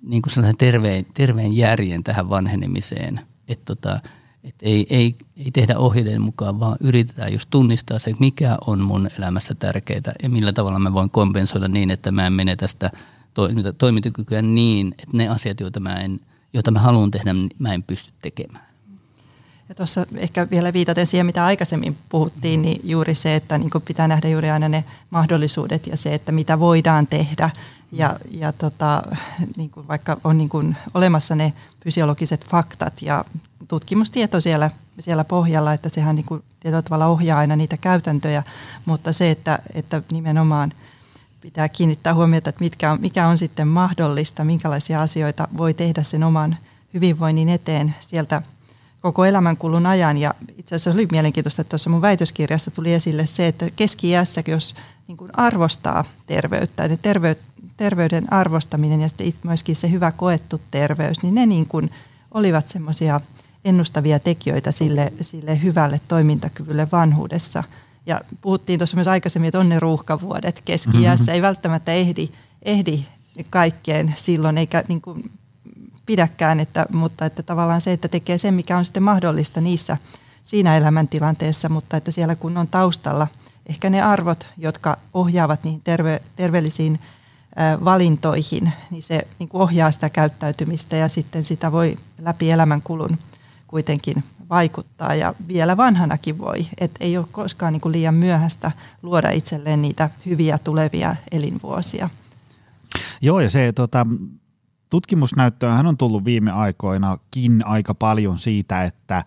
niin kuin sellaisen terveen, terveen järjen tähän vanhenemiseen, että tota, et ei, ei, ei tehdä ohjeiden mukaan, vaan yritetään just tunnistaa se, mikä on mun elämässä tärkeää ja millä tavalla mä voin kompensoida niin, että mä en menetä sitä toimintakykyä niin, että ne asiat, joita mä, en, joita mä haluan tehdä, mä en pysty tekemään. Ja tuossa ehkä vielä viitaten siihen, mitä aikaisemmin puhuttiin, niin juuri se, että niin kun pitää nähdä juuri aina ne mahdollisuudet ja se, että mitä voidaan tehdä. Ja, ja tota, niin kuin vaikka on niin kuin olemassa ne fysiologiset faktat ja tutkimustieto siellä, siellä pohjalla, että sehän niin kuin tietyllä tavalla ohjaa aina niitä käytäntöjä, mutta se, että, että nimenomaan pitää kiinnittää huomiota, että mitkä on, mikä on sitten mahdollista, minkälaisia asioita voi tehdä sen oman hyvinvoinnin eteen sieltä koko elämänkulun ajan. Ja itse asiassa oli mielenkiintoista, että tuossa mun väitöskirjassa tuli esille se, että keski-iässä, jos niin kuin arvostaa terveyttä, niin terveyttä, terveyden arvostaminen ja sitten myöskin se hyvä koettu terveys, niin ne niin kuin olivat semmoisia ennustavia tekijöitä sille, sille hyvälle toimintakyvylle vanhuudessa. Ja puhuttiin tuossa myös aikaisemmin, että on ne ruuhkavuodet keski-iässä. Mm-hmm. Ei välttämättä ehdi, ehdi kaikkeen silloin, eikä niin kuin pidäkään, että, mutta että tavallaan se, että tekee sen, mikä on sitten mahdollista niissä siinä elämäntilanteessa, mutta että siellä kun on taustalla ehkä ne arvot, jotka ohjaavat niihin terve, terveellisiin valintoihin, niin se niin kuin ohjaa sitä käyttäytymistä ja sitten sitä voi läpi elämänkulun kuitenkin vaikuttaa ja vielä vanhanakin voi. Et ei ole koskaan niin kuin liian myöhäistä luoda itselleen niitä hyviä tulevia elinvuosia. Joo, ja se tota, tutkimusnäyttöähän on tullut viime aikoinakin aika paljon siitä, että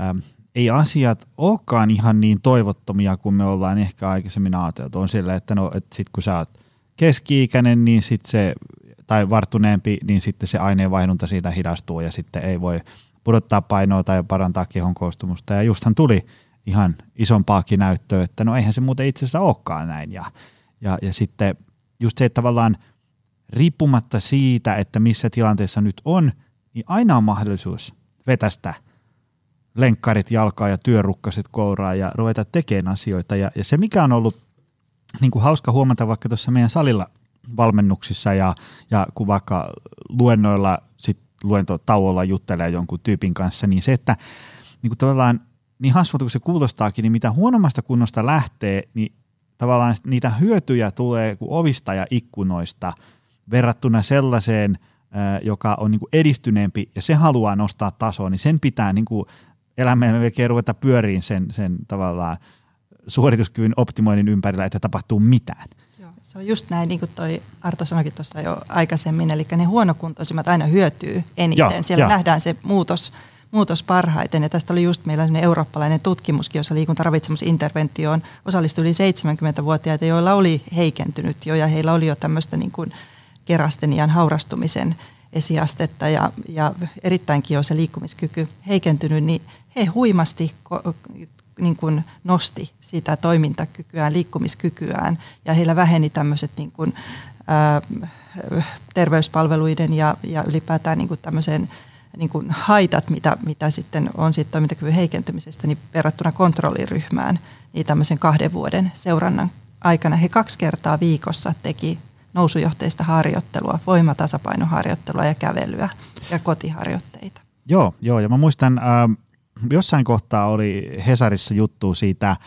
ähm, ei asiat olekaan ihan niin toivottomia kuin me ollaan ehkä aikaisemmin ajateltu. On sillä, että no, et sit kun sä oot keski-ikäinen, niin sit se, tai varttuneempi, niin sitten se aineenvaihdunta siitä hidastuu ja sitten ei voi pudottaa painoa tai parantaa kehon koostumusta. Ja justhan tuli ihan isompaakin näyttöä, että no eihän se muuten itse asiassa olekaan näin. Ja, ja, ja sitten just se, että tavallaan riippumatta siitä, että missä tilanteessa nyt on, niin aina on mahdollisuus vetästä lenkkarit jalkaa ja työrukkaset kouraa ja ruveta tekemään asioita. Ja, ja se, mikä on ollut niin kuin hauska huomata vaikka tuossa meidän salilla valmennuksissa ja, ja kun vaikka luennoilla, sit luentotauolla juttelee jonkun tyypin kanssa, niin se, että niin kuin tavallaan niin hassulta kuin se kuulostaakin, niin mitä huonommasta kunnosta lähtee, niin tavallaan niitä hyötyjä tulee kuin ovista ja ikkunoista verrattuna sellaiseen, joka on niin kuin edistyneempi ja se haluaa nostaa tasoa, niin sen pitää niin kuin elämään melkein ruveta pyöriin sen, sen tavallaan suorituskyvyn optimoinnin ympärillä, että tapahtuu mitään. Joo, se on just näin, niin kuin toi Arto sanoikin tuossa jo aikaisemmin, eli ne huonokuntoisimmat aina hyötyy eniten. Joo, siellä jo nähdään se muutos, muutos parhaiten, ja tästä oli just meillä sellainen eurooppalainen tutkimuskin, jossa liikuntaravitsemusinterventioon osallistui yli seitsemänkymmentävuotiaita, joilla oli heikentynyt jo, ja heillä oli jo tämmöistä niin kuin kerastenian haurastumisen esiastetta, ja, ja erittäinkin jo se liikkumiskyky heikentynyt, niin he huimasti ko- niin kuin nosti sitä toimintakykyään, liikkumiskykyään ja heillä väheni tämmöiset niin kuin, ää, terveyspalveluiden ja, ja ylipäätään niin kuin tämmöisen niin kuin haitat, mitä, mitä sitten on siitä toimintakyvyn heikentymisestä, niin verrattuna kontrolliryhmään niin tämmöisen kahden vuoden seurannan aikana he kaksi kertaa viikossa teki nousujohteista harjoittelua, voimatasapainoharjoittelua ja kävelyä ja kotiharjoitteita. Joo, joo ja mä muistan... Ää... Jossain kohtaa oli Hesarissa juttu siitä äh,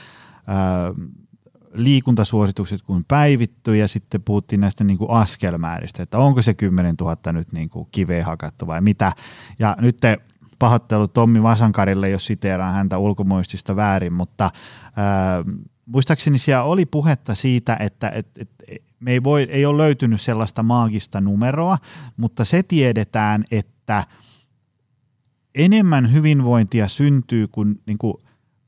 liikuntasuositukset, kun päivittyi ja sitten puhuttiin näistä niin kuin askelmääristä, että onko se kymmenen tuhatta nyt niin kuin kiveen hakattu vai mitä. Ja nyt te pahoittelu Tommi Vasankarille, jos siteeraan häntä ulkomuistista väärin, mutta äh, muistaakseni siellä oli puhetta siitä, että et, et, me ei, voi, ei ole löytynyt sellaista maagista numeroa, mutta se tiedetään, että enemmän hyvinvointia syntyy, kun niin kuin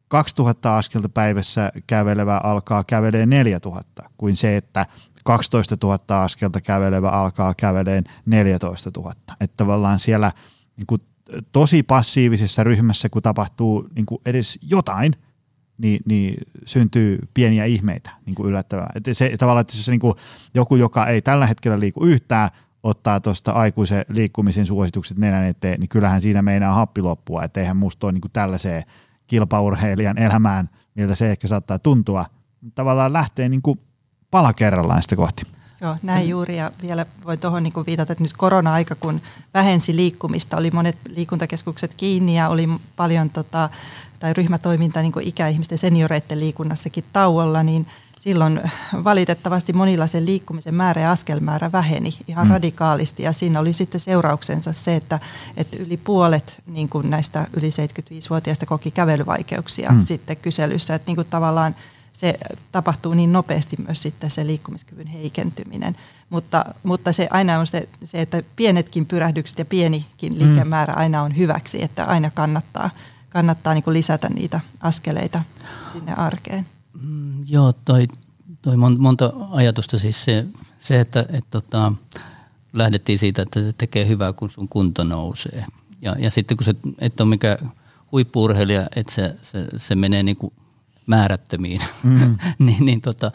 kaksituhatta askelta päivässä kävelevä alkaa käveleen neljätuhatta, kuin se, että kaksitoistatuhatta askelta kävelevä alkaa käveleen neljätoistatuhatta. Että tavallaan siellä niin kuin tosi passiivisessa ryhmässä, kun tapahtuu niin kuin edes jotain, niin, niin syntyy pieniä ihmeitä niin kuin yllättävää. Et se, tavallaan, että jos se, niin kuin joku, joka ei tällä hetkellä liiku yhtään, ottaa tuosta aikuisen liikkumisen suositukset nenän eteen, niin kyllähän siinä meinaa happi loppua, että eihän musta ole niin kuin tällaiseen kilpaurheilijan elämään, miltä se ehkä saattaa tuntua. Tavallaan lähtee niin kuin pala kerrallaan sitä kohti. Joo, näin juuri, ja vielä voi tuohon niin kuin viitata, että nyt korona-aika, kun vähensi liikkumista, oli monet liikuntakeskukset kiinni ja oli paljon tota, tai ryhmätoiminta niin kuin ikäihmisten senioreiden liikunnassakin tauolla, niin silloin valitettavasti monilla sen liikkumisen määrä ja askelmäärä väheni ihan mm. radikaalisti, ja siinä oli sitten seurauksensa se, että, että yli puolet niin kuin näistä yli seitsemänkymmentäviisivuotiaista koki kävelyvaikeuksia mm. sitten kyselyssä, että niin kuin tavallaan se tapahtuu niin nopeasti myös sitten se liikkumiskyvyn heikentyminen, mutta, mutta se aina on se, se, että pienetkin pyrähdykset ja pienikin liikemäärä aina on hyväksi, että aina kannattaa, kannattaa niin kuin lisätä niitä askeleita sinne arkeen. Mm, joo, toi, toi monta ajatusta siis se, se että et tota, lähdettiin siitä, että se tekee hyvää, kun sun kunto nousee. Ja, ja sitten kun se, et ole mikä huippu-urheilija, että se, se, se menee niin kuin määrättömiin, mm. niin, niin tota,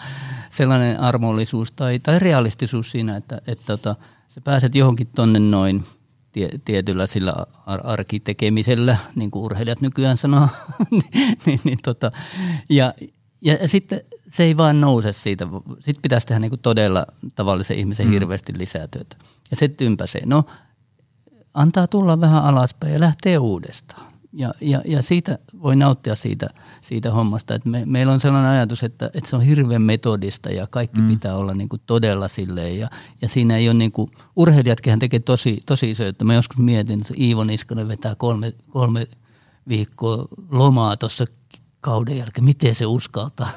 sellainen armollisuus tai, tai realistisuus siinä, että et tota, sä pääset johonkin tonne noin tie, tietyllä sillä ar- arkitekemisellä, niin kuin urheilijat nykyään sanoo, niin, niin tota, ja, ja sitten se ei vaan nouse siitä, sitten pitäisi tehdä niin kuin todella tavallisen ihmisen mm. hirveästi lisää työtä. Ja se ympäsee, no antaa tulla vähän alaspäin ja lähtee uudestaan. Ja, ja, ja siitä voi nauttia siitä, siitä hommasta. Et me, meillä on sellainen ajatus, että, että se on hirveän metodista ja kaikki mm. pitää olla niinku todella silleen. Ja, ja siinä ei ole, niinku, urheilijatkin tekee tosi, tosi isoja, että mä joskus mietin, että Iivo Niskonen vetää kolme, kolme viikkoa lomaa tuossa kauden jälkeen. Miten se uskaltaa?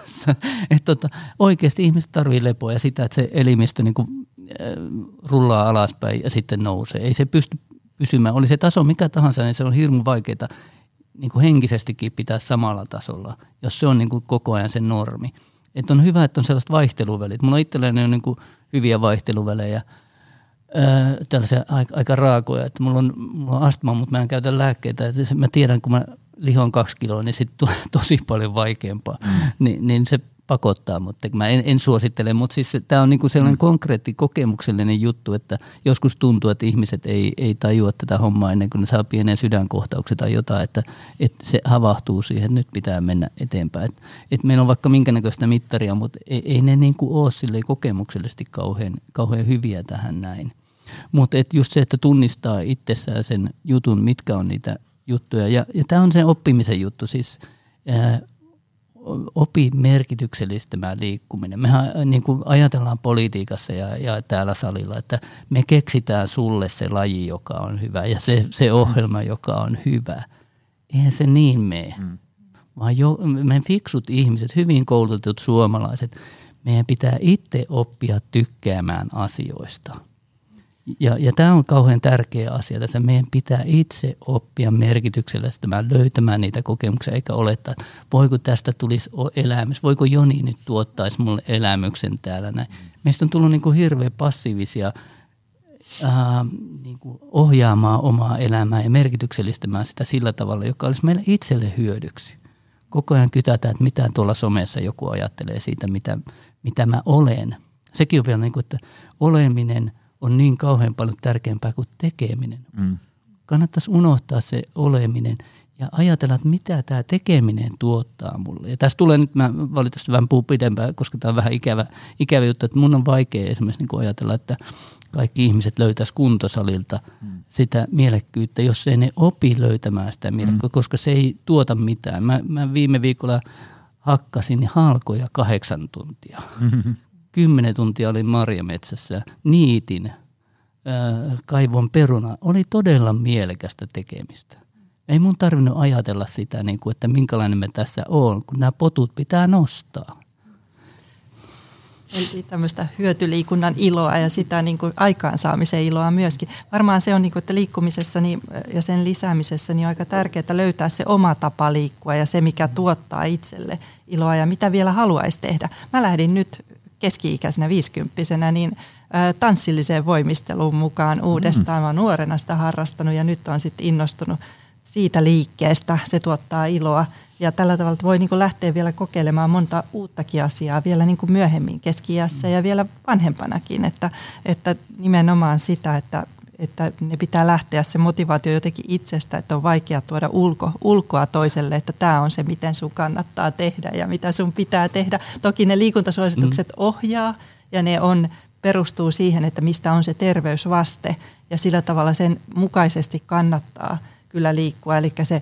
Et tota, oikeasti ihmiset tarvitsee lepoa ja sitä, että se elimistö niinku, äh, rullaa alaspäin ja sitten nousee. Ei se pysty pysymään. Oli se taso mikä tahansa, niin se on hirmu vaikeaa niin kuin henkisestikin pitää samalla tasolla, jos se on niin kuin koko ajan se normi. Et on hyvä, että on sellaiset vaihteluvälit. Mulla itselläni on niin kuin hyviä vaihteluvälejä, öö, tällaisia aika, aika raakoja. Et mulla, on, mulla on astma, mutta mä en käytä lääkkeitä. Et mä tiedän, kun mä lihon kaksi kiloa, niin sitten tulee tosi paljon vaikeampaa. Mm. Ni, niin se pakottaa, mutta mä en, en suosittele, mutta siis tämä on niinku sellainen konkreetti kokemuksellinen juttu, että joskus tuntuu, että ihmiset ei, ei tajua tätä hommaa ennen kuin ne saa pienen sydänkohtauksen tai jotain, että, että se havahtuu siihen, että nyt pitää mennä eteenpäin. Että et meillä on vaikka minkä näköistä mittaria, mutta ei, ei ne niinku ole silleen kokemuksellisesti kauhean, kauhean hyviä tähän näin. Mutta just se, että tunnistaa itsessään sen jutun, mitkä on niitä juttuja. Ja, ja tämä on se oppimisen juttu, siis ää, opi merkityksellistämään liikkuminen. Mehän niin kuin ajatellaan politiikassa ja, ja täällä salilla, että me keksitään sulle se laji, joka on hyvä ja se, se ohjelma, joka on hyvä. Eihän se niin mene. Mm. Vaan jo, meidän fiksut ihmiset, hyvin koulutetut suomalaiset, meidän pitää itse oppia tykkäämään asioista. Ja, ja tämä on kauhean tärkeä asia tässä. Meidän pitää itse oppia merkityksellistämään, löytämään niitä kokemuksia, eikä olettaa, että voiko tästä tulisi elämys, voiko Joni nyt tuottaisi mulle elämyksen täällä näin. Meistä on tullut niin kuin hirveän passiivisia ää, niin kuin ohjaamaan omaa elämää ja merkityksellistämään sitä sillä tavalla, joka olisi meille itselle hyödyksi. Koko ajan kytätään, että mitä tuolla somessa joku ajattelee siitä, mitä, mitä mä olen. Sekin on vielä niin kuin, että oleminen on niin kauhean paljon tärkeämpää kuin tekeminen. Mm. Kannattaisi unohtaa se oleminen ja ajatella, että mitä tämä tekeminen tuottaa mulle. Ja tässä tulee nyt, mä valitettavasti vähän puhun pidempään, koska tämä on vähän ikävä, ikävä juttu, että mun on vaikea esimerkiksi niin kuin ajatella, että kaikki ihmiset löytäisi kuntosalilta mm. sitä mielekkyyttä, jos ei ne opi löytämään sitä mielekkyyttä, mm. koska se ei tuota mitään. Mä, mä viime viikolla hakkasin halkoja kahdeksan tuntia. Mm-hmm. Kymmenen tuntia olin marjametsässä, niitin, ää, kaivon peruna. Oli todella mielekästä tekemistä. Ei mun tarvinnut ajatella sitä, niin kuin, että minkälainen me tässä on, kun nämä potut pitää nostaa. Eli tämmöistä hyötyliikunnan iloa ja sitä niin kuin aikaansaamisen iloa myöskin. Varmaan se on, niin kuin, että liikkumisessa ja sen lisäämisessä niin on aika tärkeää löytää se oma tapa liikkua ja se, mikä tuottaa itselle iloa ja mitä vielä haluaisi tehdä. Mä lähdin nyt keski-ikäisenä, viisikymppisenä, niin ä, tanssilliseen voimisteluun mukaan uudestaan. Mä oon nuorena sitä harrastanut ja nyt on sitten innostunut siitä liikkeestä. Se tuottaa iloa ja tällä tavalla voi niin kuin lähteä vielä kokeilemaan monta uuttakin asiaa vielä niin kuin myöhemmin keski-iässä ja vielä vanhempanakin, että, että nimenomaan sitä, että että ne pitää lähteä se motivaatio jotenkin itsestä, että on vaikea tuoda ulko, ulkoa toiselle, että tämä on se, miten sun kannattaa tehdä ja mitä sun pitää tehdä. Toki ne liikuntasuositukset ohjaa ja ne on, perustuu siihen, että mistä on se terveysvaste ja sillä tavalla sen mukaisesti kannattaa kyllä liikkua. Eli se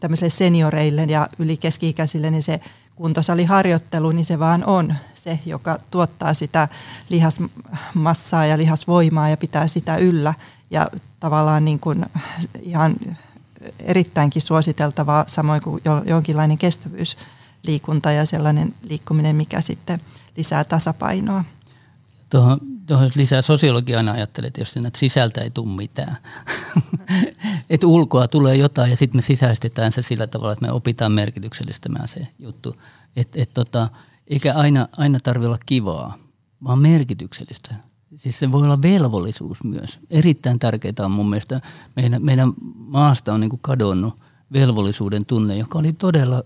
tämmöisille senioreille ja yli keski-ikäisille, niin se kuntosaliharjoittelu, niin se vaan on se, joka tuottaa sitä lihasmassaa ja lihasvoimaa ja pitää sitä yllä. Ja tavallaan niin kuin ihan erittäinkin suositeltavaa, samoin kuin jonkinlainen kestävyysliikunta ja sellainen liikkuminen, mikä sitten lisää tasapainoa. Tuohon, tuohon lisää sosiologiana ajattelee tietysti, että sisältä ei tule mitään. Et ulkoa tulee jotain ja sitten me sisäistetään se sillä tavalla, että me opitaan merkityksellistämään se juttu. Et, et tota, eikä aina, aina tarvitse olla kivaa, vaan merkityksellistä. Siis se voi olla velvollisuus myös. Erittäin tärkeää on mun mielestä. Meidän, meidän maasta on niin kuin kadonnut velvollisuuden tunne, joka oli todella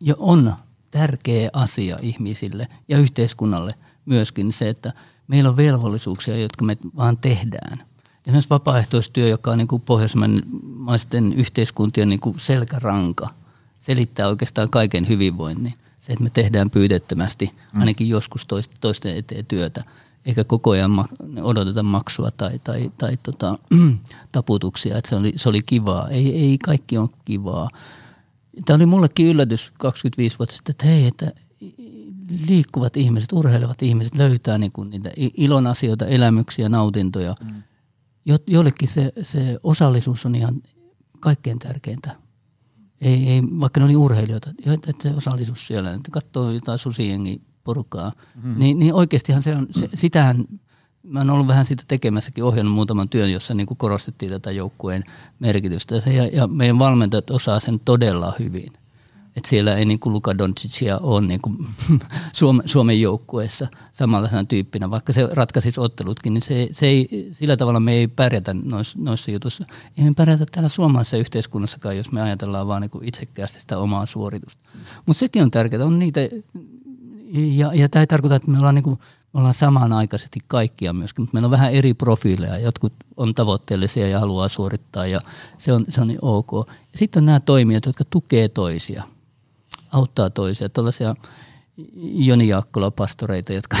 ja on tärkeä asia ihmisille ja yhteiskunnalle myöskin se, että meillä on velvollisuuksia, jotka me vaan tehdään. Esimerkiksi vapaaehtoistyö, joka on niin kuin pohjoismaisten yhteiskuntien niin kuin selkäranka, selittää oikeastaan kaiken hyvinvoinnin. Se, että me tehdään pyytettömästi ainakin joskus toisten eteen työtä, eikä koko ajan odoteta maksua tai, tai, tai tota, taputuksia. Että se oli, se oli kivaa. Ei, ei kaikki ole kivaa. Tämä oli mullekin yllätys kaksikymmentäviisi vuotta sitten, että hei, että liikkuvat ihmiset, urheilevat ihmiset löytää niin kuin niitä ilon asioita, elämyksiä, nautintoja. Mm. Jo, joillekin se, se osallisuus on ihan kaikkein tärkeintä. Ei, ei, vaikka ne oli urheilijoita, että se osallisuus siellä, että katsoo jotain susijengiporukkaa. Mm. Niin, niin oikeastihan se on, se, sitähän, mä oon ollut vähän sitä tekemässäkin, ohjannut muutaman työn, jossa niin kuin korostettiin tätä joukkueen merkitystä. Ja, ja meidän valmentajat osaa sen todella hyvin. Että siellä ei niin kuin Luka Doncicia ole niin kuin Suomen, Suomen joukkueessa samanlaisena tyyppinä. Vaikka se ratkaisisi ottelutkin, niin se, se ei, sillä tavalla me ei pärjätä noissa, noissa jutuissa. Ei me pärjätä täällä suomalaisessa yhteiskunnassakaan, jos me ajatellaan vaan niin kuin itsekkäästi sitä omaa suoritusta. Mutta sekin on tärkeää. On niitä, ja, ja tämä ei tarkoita, että me ollaan, niin kuin, me ollaan samanaikaisesti kaikkia myöskin, mutta meillä on vähän eri profiileja. Jotkut on tavoitteellisia ja haluaa suorittaa ja se on, se on niin ok. Ja sitten on nämä toimijat, jotka tukee toisia. Auttaa toisia. Tuollaisia Joni Jaakkola-pastoreita, jotka,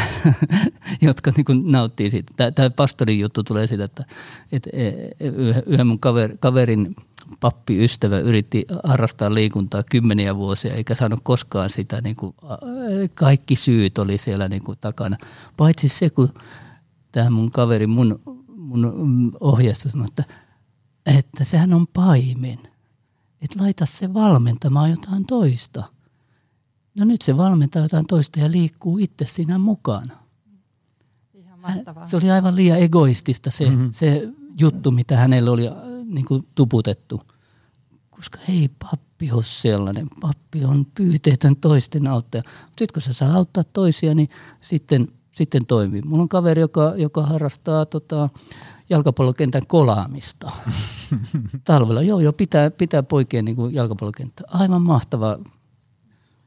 jotka niin kuin nauttii siitä. Tämä pastorin juttu tulee siitä, että, että yhden mun kaverin pappiystävä yritti harrastaa liikuntaa kymmeniä vuosia, eikä saanut koskaan sitä. Niin kuin, kaikki syyt oli siellä niin kuin takana. Paitsi se, kun tämä mun kaveri mun, mun ohjeistu sanoi, että, että sehän on paimen. Että laita se valmentamaan jotain toista. No nyt se valmentaa jotain toista ja liikkuu itse siinä mukana. Ihan mahtavaa. Se oli aivan liian egoistista se, mm-hmm. se juttu, mitä hänelle oli niin kuin tuputettu. Koska ei pappi ole sellainen. Pappi on pyyteetön toisten auttaja. Sitten kun se saa auttaa toisia, niin sitten, sitten toimii. Mulla on kaveri, joka, joka harrastaa tota, jalkapallokentän kolaamista. Talvella, joo, joo, pitää, pitää poikien niin kuin jalkapallokenttä. Aivan mahtava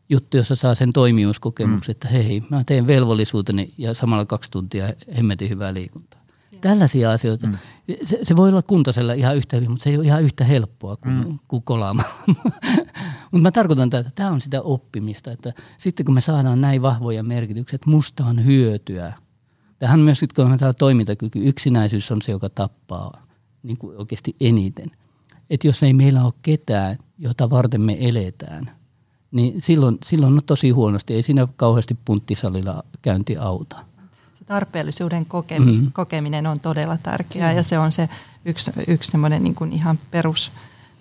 juttu, jossa saa sen toimijuuskokemuksen, mm. että hei, mä teen velvollisuuteni ja samalla kaksi tuntia hemmetin hyvää liikuntaa. Siellä. Tällaisia asioita. Mm. Se, se voi olla kuntoisella ihan yhtä hyvin, mutta se ei ole ihan yhtä helppoa kuin, mm. kuin kolaamalla. Mutta mä tarkoitan tätä, että tämä on sitä oppimista, että sitten kun me saadaan näin vahvoja merkityksiä, että musta on hyötyä. Tähän myös, kun on täällä toimintakyky, yksinäisyys on se, joka tappaa niin kuin oikeasti eniten. Että jos ei meillä ole ketään, jota varten me eletään, niin silloin, silloin on tosi huonosti. Ei siinä kauheasti punttisalilla käynti auta. Se tarpeellisuuden kokemis, mm-hmm. kokeminen on todella tärkeää mm-hmm. ja se on se yksi, yksi semmoinen niin kuin ihan perus,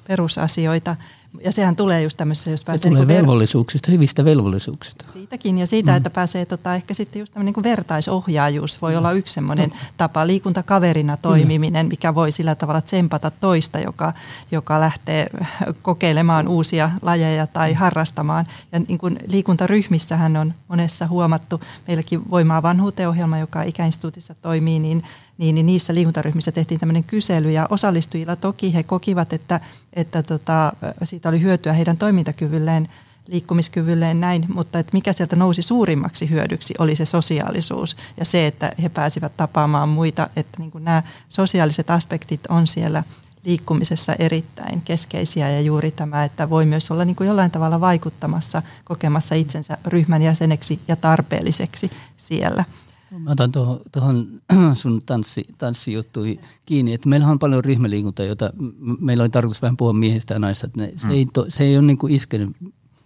perusasioita. Ja sehän tulee just tämmöisessä, jos se pääsee... Se tulee niin velvollisuuksista, ver... hyvistä velvollisuuksista. Siitäkin ja siitä, mm. että pääsee tota, ehkä sitten just tämmöinen niin vertaisohjaajuus voi mm. olla yksi semmoinen mm. tapa. Liikuntakaverina toimiminen, mikä voi sillä tavalla tsempata toista, joka, joka lähtee kokeilemaan uusia lajeja tai harrastamaan. Ja niin kuin liikuntaryhmissähän on monessa huomattu, meilläkin Voimaa vanhuuteen -ohjelma, joka ikäinstituutissa toimii, niin niin, niin niissä liikuntaryhmissä tehtiin tämmöinen kysely ja osallistujilla toki he kokivat, että, että tota, siitä oli hyötyä heidän toimintakyvylleen, liikkumiskyvylleen näin, mutta että mikä sieltä nousi suurimmaksi hyödyksi oli se sosiaalisuus ja se, että he pääsivät tapaamaan muita, että niin kuin nämä sosiaaliset aspektit on siellä liikkumisessa erittäin keskeisiä ja juuri tämä, että voi myös olla niin kuin jollain tavalla vaikuttamassa, kokemassa itsensä ryhmän jäseneksi ja tarpeelliseksi siellä. Mä otan tuohon sun tanssi, tanssijuttuihin kiinni, että meillä on paljon ryhmäliikuntaa, jota meillä oli tarkoitus vähän puhua miehistä ja naista, että ne, se, ei to, se ei ole niin kuin iskenyt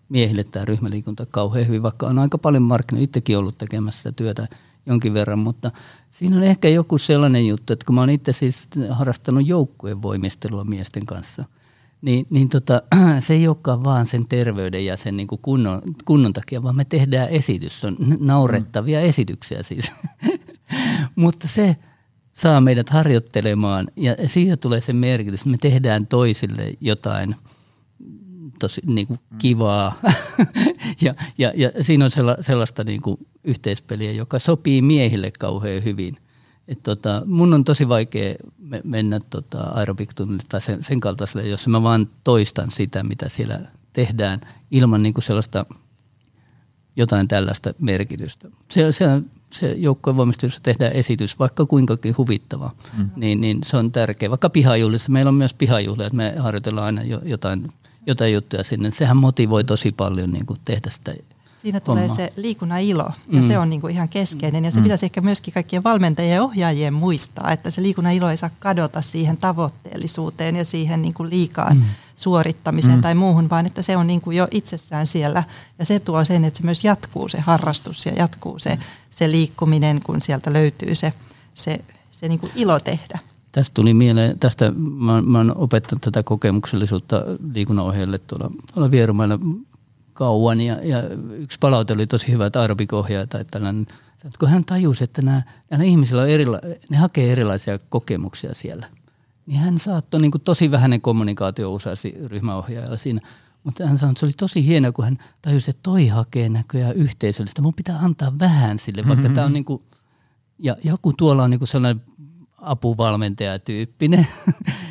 miehille tämä ryhmäliikunta kauhean hyvin, vaikka on aika paljon markkinoita, itsekin ollut tekemässä työtä jonkin verran, mutta siinä on ehkä joku sellainen juttu, että kun mä oon itse siis harrastanut joukkueen voimistelua miesten kanssa, niin, niin tota, se ei olekaan vaan sen terveyden ja sen niin kuin kunnon, kunnon takia, vaan me tehdään esitys, se on naurettavia mm. esityksiä siis, mutta se saa meidät harjoittelemaan ja siitä tulee se merkitys, että me tehdään toisille jotain tosi niin kuin kivaa ja, ja, ja siinä on sellaista niin kuin yhteispeliä, joka sopii miehille kauhean hyvin. Et tota, mun on tosi vaikea mennä tota aerobiktunnille tai sen, sen kaltaiselle, jossa mä vaan toistan sitä, mitä siellä tehdään ilman niin kuin sellaista jotain tällaista merkitystä. Se, se, se joukkojen voimistelussa tehdään esitys, vaikka kuinkakin huvittava, mm. niin, niin se on tärkeä. Vaikka pihajuhlissa, meillä on myös pihajuhlia, että me harjoitellaan aina jo, jotain jotain juttuja sinne. Sehän motivoi tosi paljon niin kuin tehdä sitä. Siinä hommaa. Tulee se liikunnan ilo ja mm. se on niin kuin ihan keskeinen ja se mm. pitäisi ehkä myöskin kaikkien valmentajien ja ohjaajien muistaa, että se liikunnan ilo ei saa kadota siihen tavoitteellisuuteen ja siihen niin kuin liikaan mm. suorittamiseen mm. tai muuhun, vaan että se on niin kuin jo itsessään siellä ja se tuo sen, että se myös jatkuu se harrastus ja jatkuu se, se liikkuminen, kun sieltä löytyy se, se, se niin kuin ilo tehdä. Tästä tuli mieleen, tästä mä, mä oon opettanut tätä kokemuksellisuutta liikunnanohjaajille tuolla, tuolla Vieromailla kauan ja, ja yksi palaute oli tosi hyvä, että aerobikohjaaja tai tällainen, kun hän tajusi, että nämä, nämä ihmisillä on erila, ne hakee erilaisia kokemuksia siellä, niin hän saattoi niin kuin tosi vähäinen kommunikaatio useasti ryhmäohjaajalla siinä, mutta hän sanoi, että se oli tosi hienoa, kun hän tajusi, että toi hakee näköjään yhteisöllistä, mun pitää antaa vähän sille, vaikka mm-hmm. tämä on niin kuin, ja joku tuolla on niin kuin sellainen apuvalmentajatyyppinen,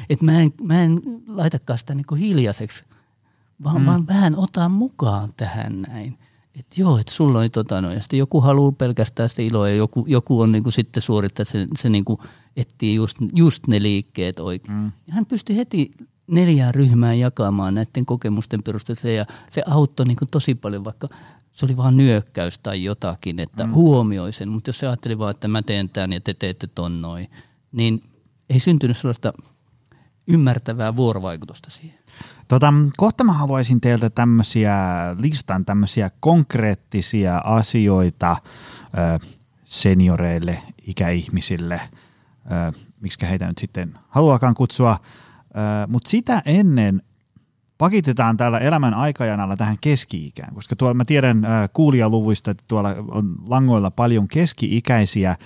että mä en, mä en laitakaan sitä niinku hiljaiseksi, vaan, mm. vaan vähän otan mukaan tähän näin. Että joo, että sulla on tota noin, ja sitten joku haluaa pelkästään sitä iloa, ja joku, joku on niinku sitten suorittaa, se, se niinku etsii just, just ne liikkeet oikein. Mm. Ja hän pystyi heti neljään ryhmään jakamaan näiden kokemusten perusteella, ja se auttoi niinku tosi paljon, vaikka se oli vaan nyökkäys tai jotakin, että mm. huomioi sen, mutta jos se ajatteli vaan, että mä teen tämän ja te teette ton noin, niin ei syntynyt sellaista ymmärtävää vuorovaikutusta siihen. Tota, kohta mä haluaisin teiltä tämmöisiä, listan tämmöisiä konkreettisia asioita ö, senioreille, ikäihmisille, ö, miksikä heitä nyt sitten haluakaan kutsua, mutta sitä ennen pakitetaan täällä elämän aikajanalla tähän keski-ikään, koska tuolla mä tiedän ö, kuulijaluvuista, että tuolla on langoilla paljon keski-ikäisiä.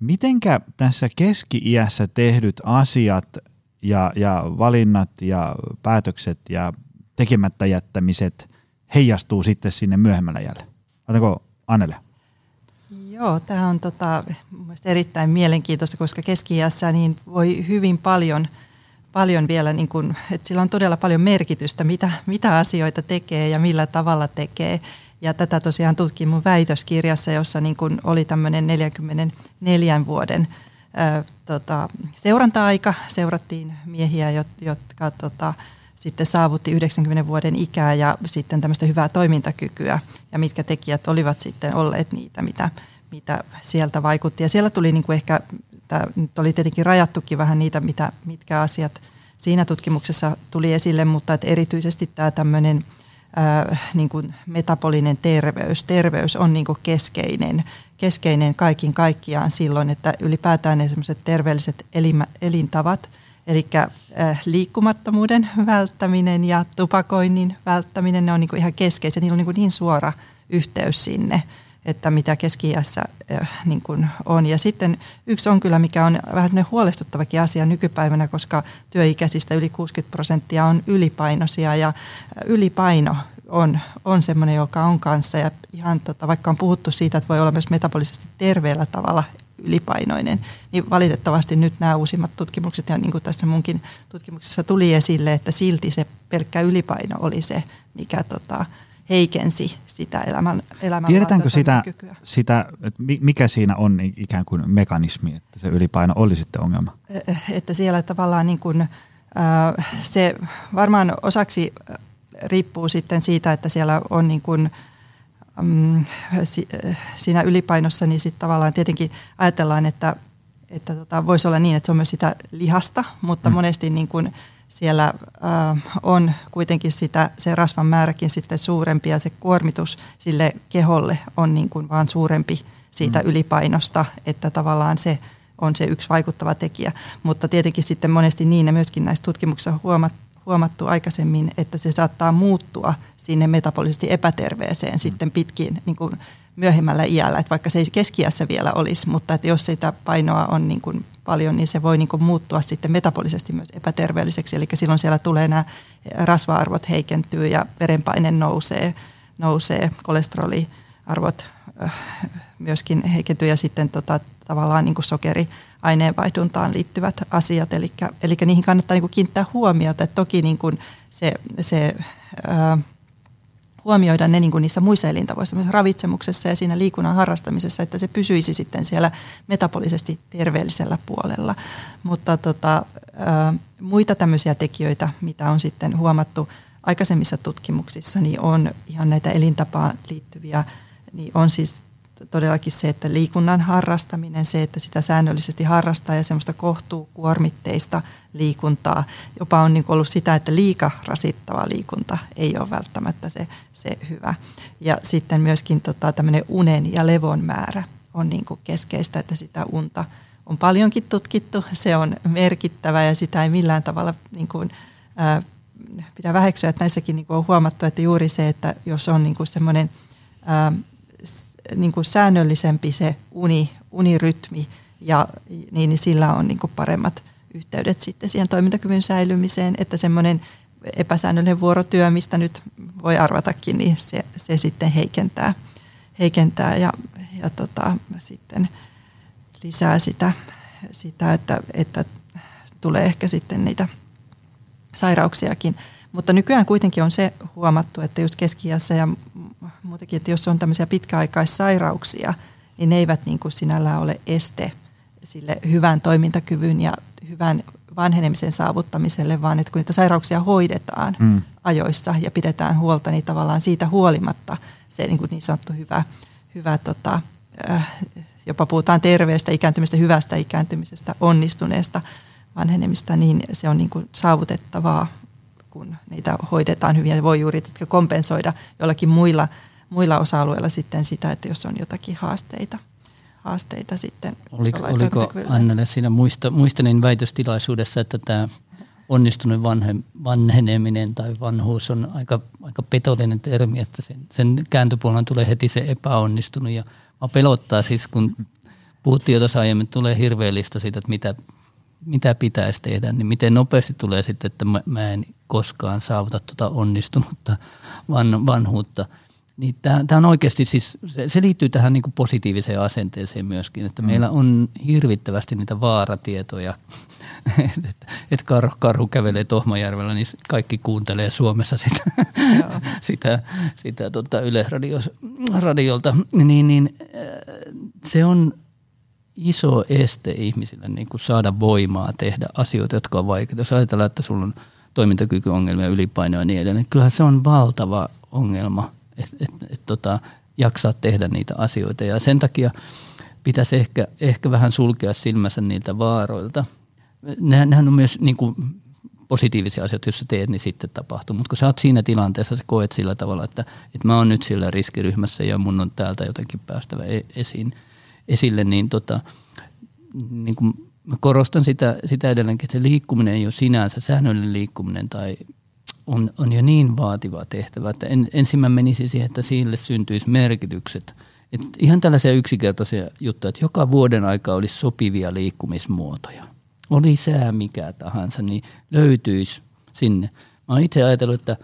Mitenkä tässä keski-iässä tehdyt asiat ja, ja valinnat ja päätökset ja tekemättä jättämiset heijastuu sitten sinne myöhemmällä jäljellä? Otetaanko Annele? Joo, tämä on tota, mun mielestä erittäin mielenkiintoista, koska keski-iässä niin voi hyvin paljon, paljon vielä, niin kun, että sillä on todella paljon merkitystä, mitä, mitä asioita tekee ja millä tavalla tekee. Ja tätä tosiaan tutkin mun väitöskirjassa, jossa niin kun oli tämmöinen neljänkymmenenneljän vuoden ö, tota, seuranta-aika. Seurattiin miehiä, jotka tota, sitten saavutti yhdeksänkymmenen vuoden ikää ja sitten tämmöistä hyvää toimintakykyä. Ja mitkä tekijät olivat sitten olleet niitä, mitä, mitä sieltä vaikutti. Ja siellä tuli niin kun ehkä, tää, nyt oli tietenkin rajattukin vähän niitä, mitä, mitkä asiat siinä tutkimuksessa tuli esille, mutta et erityisesti tämä tämmöinen Äh, niin kuin metabolinen terveys. Terveys on niin kuin keskeinen, keskeinen kaikin kaikkiaan silloin, että ylipäätään ne sellaiset terveelliset elimä, elintavat, eli äh, liikkumattomuuden välttäminen ja tupakoinnin välttäminen, ne on niin kuin ihan keskeisiä. Niillä on niin kuin niin suora yhteys sinne, että mitä keski-iässä äh, niin kuin on. Ja sitten yksi on kyllä, mikä on vähän sellainen huolestuttavakin asia nykypäivänä, koska työikäisistä yli kuusikymmentä prosenttia on ylipainoisia ja ylipaino on, on semmoinen, joka on kanssa. Ja ihan tota, vaikka on puhuttu siitä, että voi olla myös metabolisesti terveellä tavalla ylipainoinen, niin valitettavasti nyt nämä uusimmat tutkimukset, ja niin kuin tässä munkin tutkimuksessa tuli esille, että silti se pelkkä ylipaino oli se, mikä tota, heikensi sitä elämän elämänlaatuista. Tiedetäänkö sitä, sitä, että mikä siinä on ikään kuin mekanismi, että se ylipaino oli sitten ongelma? Että siellä tavallaan niin kuin, se varmaan osaksi riippuu sitten siitä, että siellä on niin kuin siinä ylipainossa, niin sitten tavallaan tietenkin ajatellaan, että, että tota, voisi olla niin, että se on myös sitä lihasta, mutta mm. monesti niin kuin siellä äh, on kuitenkin sitä, se rasvan määräkin sitten suurempi ja se kuormitus sille keholle on niin kuin vaan suurempi siitä mm. ylipainosta, että tavallaan se on se yksi vaikuttava tekijä, mutta tietenkin sitten monesti niin ja myöskin näissä tutkimuksissa huomattu, huomattu aikaisemmin, että se saattaa muuttua sinne metabolisesti epäterveeseen mm. sitten pitkin niin kuin myöhemmällä iällä, että vaikka se ei keski-iässä vielä olisi, mutta että jos sitä painoa on niin kuin paljon, niin se voi niin kuin muuttua sitten metabolisesti myös epäterveelliseksi, eli silloin siellä tulee nämä rasva-arvot heikentyy ja verenpaine nousee, nousee kolesteroliarvot myöskin heikentyy ja sitten tota, tavallaan niin kuin sokeri aineenvaihduntaan liittyvät asiat, eli, eli niihin kannattaa niin kuin kiinnittää huomiota, että toki niin kuin se, se ää, huomioida ne niin kuin niissä muissa elintavoissa, myös ravitsemuksessa ja siinä liikunnan harrastamisessa, että se pysyisi sitten siellä metabolisesti terveellisellä puolella, mutta tota, ää, muita tämmöisiä tekijöitä, mitä on sitten huomattu aikaisemmissa tutkimuksissa, niin on ihan näitä elintapaan liittyviä, niin on siis todellakin se, että liikunnan harrastaminen, se, että sitä säännöllisesti harrastaa ja semmoista kohtuukuormitteista liikuntaa. Jopa on niin kuin ollut sitä, että liika rasittava liikunta ei ole välttämättä se, se hyvä. Ja sitten myöskin tota, tämmöinen unen ja levon määrä on niin kuin keskeistä, että sitä unta on paljonkin tutkittu. Se on merkittävä ja sitä ei millään tavalla niin kuin, ää, pidä väheksyä. Että näissäkin niin kuin on huomattu, että juuri se, että jos on niin kuin semmoinen ää, niin kuin säännöllisempi se uni, unirytmi, ja, niin, niin sillä on niin kuin paremmat yhteydet sitten siihen toimintakyvyn säilymiseen, että semmoinen epäsäännöllinen vuorotyö, mistä nyt voi arvatakin, niin se, se sitten heikentää, heikentää ja, ja tota, sitten lisää sitä, sitä että, että tulee ehkä sitten niitä sairauksiakin. Mutta nykyään kuitenkin on se huomattu, että just keski-iässä ja muutenkin, että jos on tämmöisiä pitkäaikaissairauksia, niin ne eivät niin kuin sinällään ole este sille hyvän toimintakyvyn ja hyvän vanhenemisen saavuttamiselle, vaan että kun niitä sairauksia hoidetaan mm. ajoissa ja pidetään huolta, niin tavallaan siitä huolimatta se niin, kuin niin sanottu hyvä, hyvä tota, äh, jopa puhutaan terveestä ikääntymisestä, hyvästä ikääntymisestä, onnistuneesta vanhenemista, niin se on niin kuin saavutettavaa, kun niitä hoidetaan hyvin ja voi juuri kompensoida jollakin muilla, muilla osa-alueilla sitten sitä, että jos on jotakin haasteita. haasteita sitten. Oliko, oliko Annele siinä muista, muistanin väitöstilaisuudessa, että tämä onnistunut vanhe, vanheneminen tai vanhuus on aika, aika petollinen termi, että sen, sen kääntöpuolella tulee heti se epäonnistunut ja pelottaa siis, kun puhuttiin jo tuossa aiemmin, tulee hirveä lista siitä, että mitä mitä pitäisi tehdä, niin miten nopeasti tulee sitten, että mä en koskaan saavuta tuota onnistunutta vanhuutta. Niin tämä on oikeasti siis, se liittyy tähän niin kuin positiiviseen asenteeseen myöskin, että mm. meillä on hirvittävästi niitä vaaratietoja, että et karhu, karhu kävelee Tohmajärvellä, niin kaikki kuuntelee Suomessa sitä, sitä, sitä tota Yle radiolta, niin, niin se on iso este ihmisille niin kuin saada voimaa tehdä asioita, jotka on vaikeita. Jos ajatellaan, että sulla on toimintakykyongelmia, ylipainoa ja niin edelleen, niin kyllähän se on valtava ongelma, että et, et, tota, jaksaa tehdä niitä asioita. Ja sen takia pitäisi ehkä, ehkä vähän sulkea silmänsä niiltä vaaroilta. Nehän, nehän on myös niin kuin positiivisia asioita, jos sä teet, niin sitten tapahtuu. Mutta kun sä oot siinä tilanteessa, sä koet sillä tavalla, että, että mä oon nyt siellä riskiryhmässä ja mun on täältä jotenkin päästävä esiin. esille, niin, tota, niin kuin mä korostan sitä, sitä edelleenkin, että se liikkuminen ei ole sinänsä, säännöllinen liikkuminen tai on, on jo niin vaativa tehtävä, että en, ensin mä menisin siihen, että sille syntyisi merkitykset. Et ihan tällaisia yksinkertaisia juttuja, että joka vuoden aikaa olisi sopivia liikkumismuotoja. Oli sää mikä tahansa, niin löytyisi sinne. Mä oon itse ajatellut, että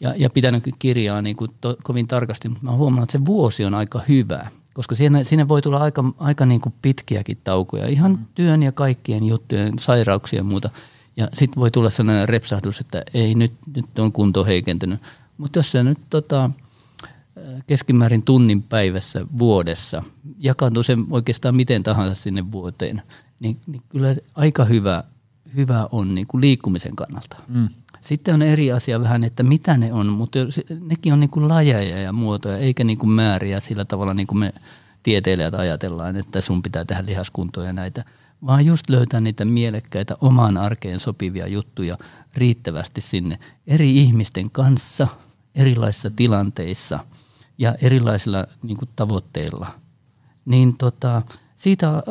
ja, ja pitänyt kirjaa niin kuin to, kovin tarkasti, mutta mä oon huomannut, että se vuosi on aika hyvä. koska siinä, siinä voi tulla aika, aika niin kuin pitkiäkin taukoja, ihan mm. työn ja kaikkien juttujen, sairauksien ja muuta. Ja sitten voi tulla sellainen repsahdus, että ei, nyt, nyt on kunto heikentynyt. Mutta jos se nyt tota, keskimäärin tunnin päivässä vuodessa jakaantuu sen oikeastaan miten tahansa sinne vuoteen, niin, niin kyllä aika hyvä, hyvä on niin kuin liikkumisen kannalta. Mm. Sitten on eri asia vähän, että mitä ne on, mutta nekin on niin kuin lajeja ja muotoja, eikä niin kuin määriä sillä tavalla, niin kuin me tieteilijät ajatellaan, että sun pitää tehdä lihaskuntoja ja näitä. Vaan just löytää niitä mielekkäitä, omaan arkeen sopivia juttuja riittävästi sinne eri ihmisten kanssa, erilaisissa tilanteissa ja erilaisilla niin kuin tavoitteilla. Niin tota, siitä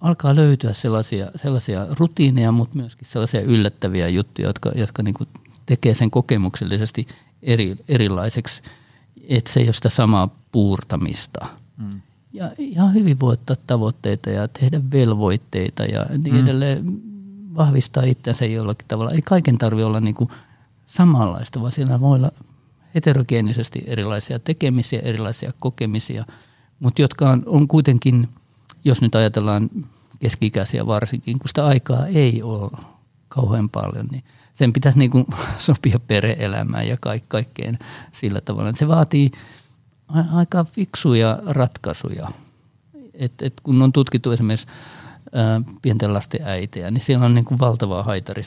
alkaa löytyä sellaisia, sellaisia rutiineja, mutta myöskin sellaisia yllättäviä juttuja, jotka, jotka niin kuin tekee sen kokemuksellisesti eri, erilaiseksi, että se ei ole sitä samaa puurtamista. Mm. Ja ihan hyvin voi ottaa tavoitteita ja tehdä velvoitteita ja niin mm. edelleen vahvistaa itseänsä jollakin tavalla. Ei kaiken tarvitse olla niin kuin samanlaista, vaan siellä voi olla heterogeenisesti erilaisia tekemisiä, erilaisia kokemisia, mutta jotka on, on kuitenkin, jos nyt ajatellaan keski-ikäisiä varsinkin, kun sitä aikaa ei ole kauhean paljon, niin sen pitäisi niin kuin sopia perhe-elämään ja kaik- kaikkeen sillä tavalla. Se vaatii aika fiksuja ratkaisuja. Et, et kun on tutkittu esimerkiksi ää, pienten lasten äitejä, niin siellä on niin kuin valtavaa haitari.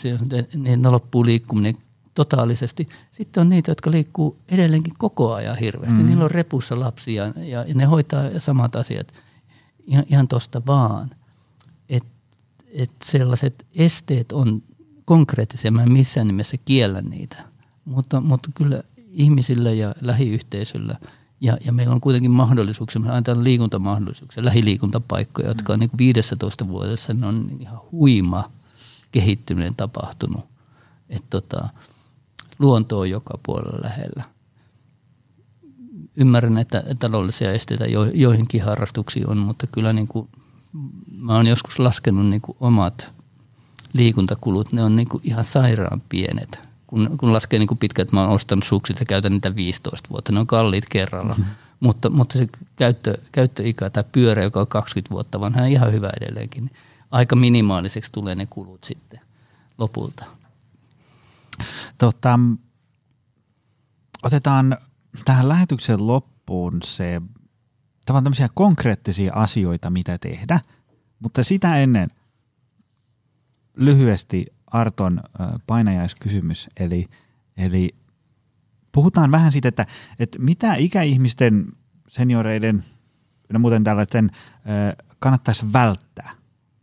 Ne loppuu liikkuminen totaalisesti. Sitten on niitä, jotka liikkuu edelleenkin koko ajan hirveästi. Mm-hmm. Niillä on repussa lapsia ja, ja ne hoitaa samat asiat ihan, ihan tosta vaan. Et, et sellaiset esteet on konkreettisia. Mä en missään nimessä kiellä niitä. Mutta, mutta kyllä ihmisillä ja lähiyhteisöllä Ja, ja meillä on kuitenkin mahdollisuuksia, me annetaan liikuntamahdollisuuksia, lähiliikuntapaikkoja, jotka on niin viisitoista vuodessa, ne on ihan huima kehittyminen tapahtunut. Et tota, luonto on joka puolella lähellä. Ymmärrän, että taloudellisia esteitä jo, joihinkin harrastuksiin on, mutta kyllä niin kuin, mä oon joskus laskenut niin kuin omat liikuntakulut, ne on niin kuin ihan sairaan pienet. Kun, kun laskee niin pitkään, että mä oon ostanut sukset ja käytän niitä viisitoista vuotta, ne on kalliit kerralla. Mm-hmm. Mutta, mutta se käyttö, käyttöikä, tämä pyörä, joka on kaksikymmentä vuotta vanha, on ihan hyvä edelleenkin. Aika minimaaliseksi tulee ne kulut sitten lopulta. Tota, otetaan tähän lähetyksen loppuun se, tavallaan tämmöisiä konkreettisia asioita, mitä tehdä, mutta sitä ennen lyhyesti Arton painajaiskysymys, eli, eli puhutaan vähän siitä, että, että mitä ikäihmisten, senioreiden ja muuten tällaisten kannattaisi välttää.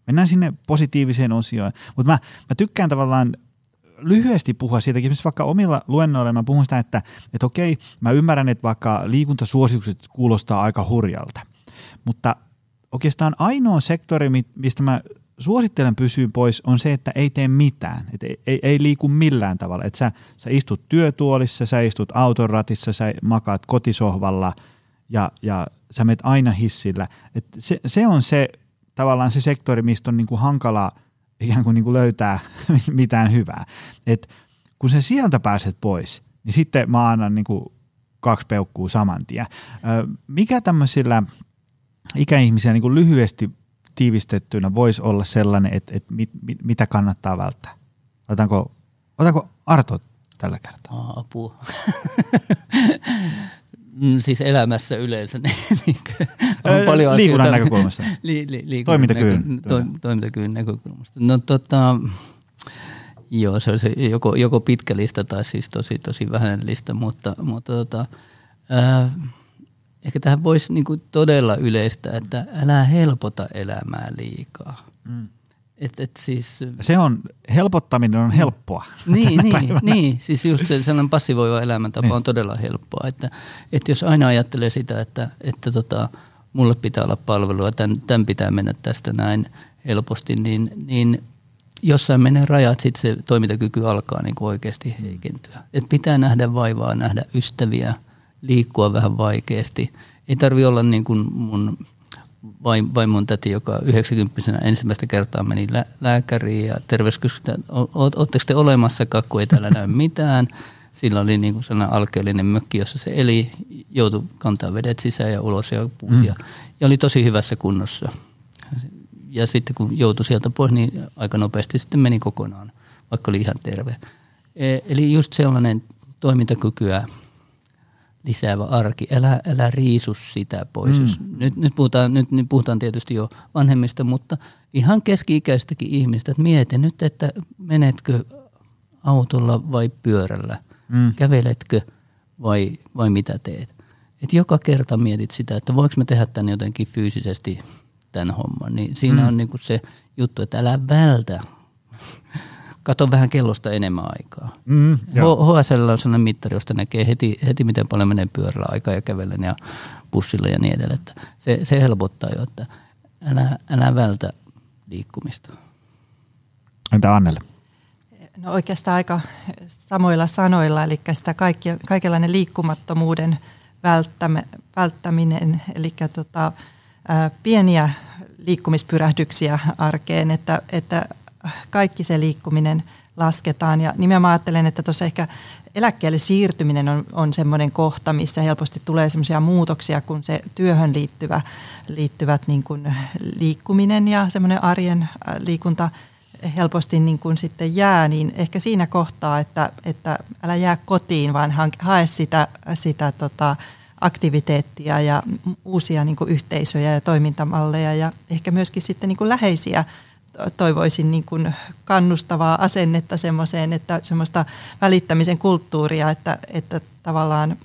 Mennään sinne positiiviseen osioon, mutta mä, mä tykkään tavallaan lyhyesti puhua siitäkin, vaikka omilla luennoilla mä puhun sitä, että, että okei, mä ymmärrän, että vaikka liikuntasuositukset kuulostaa aika hurjalta, mutta oikeastaan ainoa sektori, mistä mä suosittelen pysyyn pois on se, että ei tee mitään, et ei, ei, ei liiku millään tavalla. Et sä, sä istut työtuolissa, sä istut autoratissa, sä makaat kotisohvalla ja, ja sä menet aina hissillä. Et se, se on se tavallaan se sektori, mistä on niinku hankala ikään kuin niinku löytää mitään hyvää. Et kun sä sieltä pääset pois, niin sitten mä annan niinku kaksi peukkuu saman tien. Mikä tämmöisillä ikäihmisillä niinku lyhyesti tiivistettynä voisi olla sellainen, että, että mit, mit, mitä kannattaa välttää? Otanko, otanko Arto tällä kertaa? Aa, apua. Siis elämässä yleensä. Niin on öö, paljon liikunnan asioita. Näkökulmasta. Li, li, liikunnan toimintakyvyn. Näkö, to, toimintakyvyn näkökulmasta. No tota, joo, se olisi joko, joko pitkä lista tai siis tosi, tosi vähäinen lista, mutta, mutta tota, äh, ehkä tähän voisi niinku todella yleistä, että älä helpota elämää liikaa. Mm. Et, et siis, se on, helpottaminen on helppoa. Niin, niin, niin, siis just sellainen passivoiva elämäntapa niin on todella helppoa. Että, että jos aina ajattelee sitä, että, että tota, mulle pitää olla palvelua, tämän, tämän pitää mennä tästä näin helposti, niin, niin jossain menee rajat, sitten se toimintakyky alkaa niinku oikeasti heikentyä. Et pitää nähdä vaivaa, nähdä ystäviä, liikkua vähän vaikeasti. Ei tarvitse olla niin kuin mun vaimon täti, joka yhdeksänkymmentävuotiaana ensimmäistä kertaa meni lä- lääkäriin ja terveyskeskukseen. Oletteko te olemassakaan, kun ei täällä näy mitään? Sillä oli niin kuin sellainen alkeellinen mökki, jossa se eli, joutui kantaa vedet sisään ja ulos ja puutia. Mm. Ja oli tosi hyvässä kunnossa. Ja sitten kun joutui sieltä pois, niin aika nopeasti sitten meni kokonaan, vaikka oli ihan terve. Eli just sellainen toimintakykyä lisäävä arki. Älä, älä riisu sitä pois. Mm. Nyt, nyt, puhutaan, nyt, nyt puhutaan tietysti jo vanhemmista, mutta ihan keski-ikäistäkin ihmistä. Että mieti nyt, että menetkö autolla vai pyörällä? Mm. Käveletkö vai, vai mitä teet? Et joka kerta mietit sitä, että voinko mä tehdä tämän jotenkin fyysisesti tämän homman. Niin siinä mm. on niinku se juttu, että älä vältä. Kato vähän kellosta enemmän aikaa. Mm, H S L on sellainen mittari, josta näkee heti, heti miten paljon menee pyörällä aikaa ja kävellen ja bussilla ja niin edelleen. Se, se helpottaa jo, että älä, älä vältä liikkumista. Entä Annelle? No oikeastaan aika samoilla sanoilla, eli sitä kaikki, kaikenlainen liikkumattomuuden välttäminen, eli tota, ää, pieniä liikkumispyrähdyksiä arkeen, että, että kaikki se liikkuminen lasketaan. Ja nimenomaan ajattelen, että tuossa ehkä eläkkeelle siirtyminen on, on semmoinen kohta, missä helposti tulee semmoisia muutoksia, kun se työhön liittyvä, liittyvät niin kuin liikkuminen ja semmoinen arjen liikunta helposti niin kuin sitten jää, niin ehkä siinä kohtaa, että, että älä jää kotiin, vaan hae sitä, sitä tota aktiviteettia ja uusia niin kuin yhteisöjä ja toimintamalleja ja ehkä myöskin sitten niin kuin läheisiä. Toivoisin niin kuin kannustavaa asennetta semmoiseen, että semmoista välittämisen kulttuuria, että, että tavallaan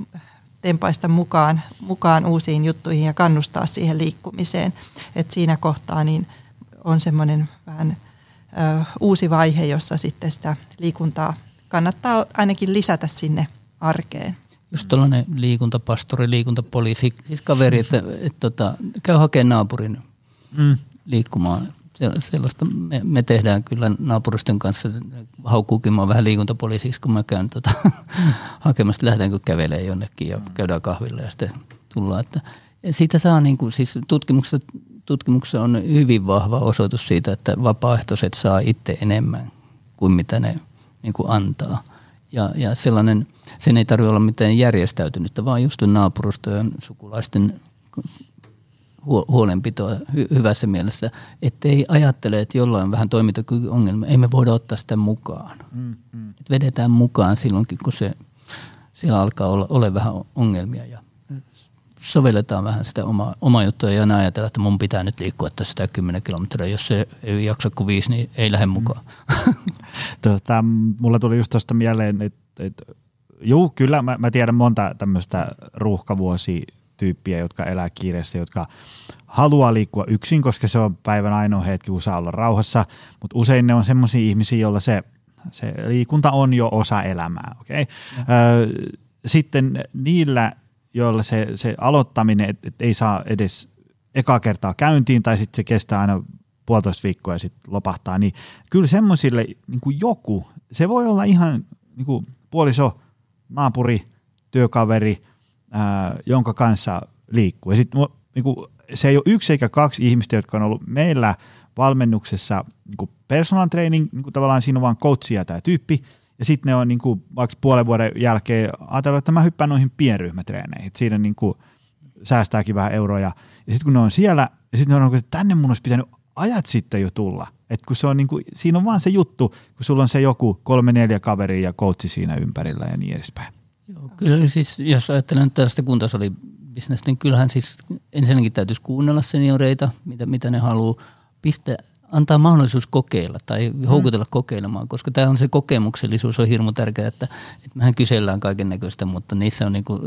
tempaista mukaan, mukaan uusiin juttuihin ja kannustaa siihen liikkumiseen. Et siinä kohtaa niin on semmoinen vähän ö, uusi vaihe, jossa sitten sitä liikuntaa kannattaa ainakin lisätä sinne arkeen. Just tuollainen liikuntapastori, liikuntapoliisi, siis kaveri, että et, tota, käy hakemaan naapurin mm. liikkumaan. Sellaista me, me tehdään kyllä naapuristen kanssa. Haukkuukin mä vähän liikuntapoliisiksi, kun mä käyn tuota, hakemasta, lähdetäänkö kävelemään jonnekin ja käydään kahvilla ja sitten tullaan. Että, ja siitä saa niin kuin, siis tutkimuksessa, tutkimuksessa on hyvin vahva osoitus siitä, että vapaaehtoiset saa itse enemmän kuin mitä ne niin kuin antaa. Ja, ja sellainen, sen ei tarvitse olla mitään järjestäytynyttä, vaan just naapurustojen, sukulaisten huolenpitoa hyvässä mielessä, ettei ajattele, että jollain vähän toimintakykyongelma, ei me voida ottaa sitä mukaan. Mm, mm. Et vedetään mukaan silloinkin, kun se, siellä alkaa olla, olla vähän ongelmia ja sovelletaan vähän sitä omaa, omaa juttua ja aina ajatella, että mun pitää nyt liikkua tästä kymmenen kilometriä, jos se ei jaksa kuin viisi, niin ei lähde mukaan. Mm. Tuota, mulla tuli just tuosta mieleen, että, että juu, kyllä mä, mä tiedän monta tämmöistä ruuhkavuosia, tyyppiä, jotka elää kiireessä, jotka haluaa liikkua yksin, koska se on päivän ainoa hetki, kun saa olla rauhassa, mutta usein ne on semmoisia ihmisiä, joilla se, se liikunta on jo osa elämää. Okay? Mm-hmm. Sitten niillä, joilla se, se aloittaminen et, et ei saa edes ekaa kertaa käyntiin tai sitten se kestää aina puolitoista viikkoa ja sitten lopahtaa, niin kyllä semmoisille niin kuin joku, se voi olla ihan niin kuin puoliso, naapuri, työkaveri, Äh, jonka kanssa liikkuu. Ja sit, niinku, se ei ole yksi eikä kaksi ihmistä, jotka on ollut meillä valmennuksessa niinku personal training, niinku tavallaan siinä on vaan coachia tämä tyyppi, ja sitten ne on niinku, vaikka puolen vuoden jälkeen ajatellut, että mä hyppään noihin pienryhmätreeneihin, että siinä niinku, säästääkin vähän euroja. Ja sitten kun ne on siellä, ja sitten ne on, että tänne mun olisi pitänyt ajat sitten jo tulla. Että kun se on niinku, siinä on vaan se juttu, kun sulla on se joku kolme neljä kaveria ja coachi siinä ympärillä ja niin edespäin. Joo, kyllä siis, jos ajattelen nyt tällaista kuntosalibisnestä, niin kyllähän siis ensinnäkin täytyisi kuunnella senioreita, mitä, mitä ne haluaa, pistää, antaa mahdollisuus kokeilla tai houkutella kokeilemaan, koska tämä on se kokemuksellisuus, on hirmu tärkeää, että, että mehän kysellään kaiken näköistä, mutta niissä on niin kuin,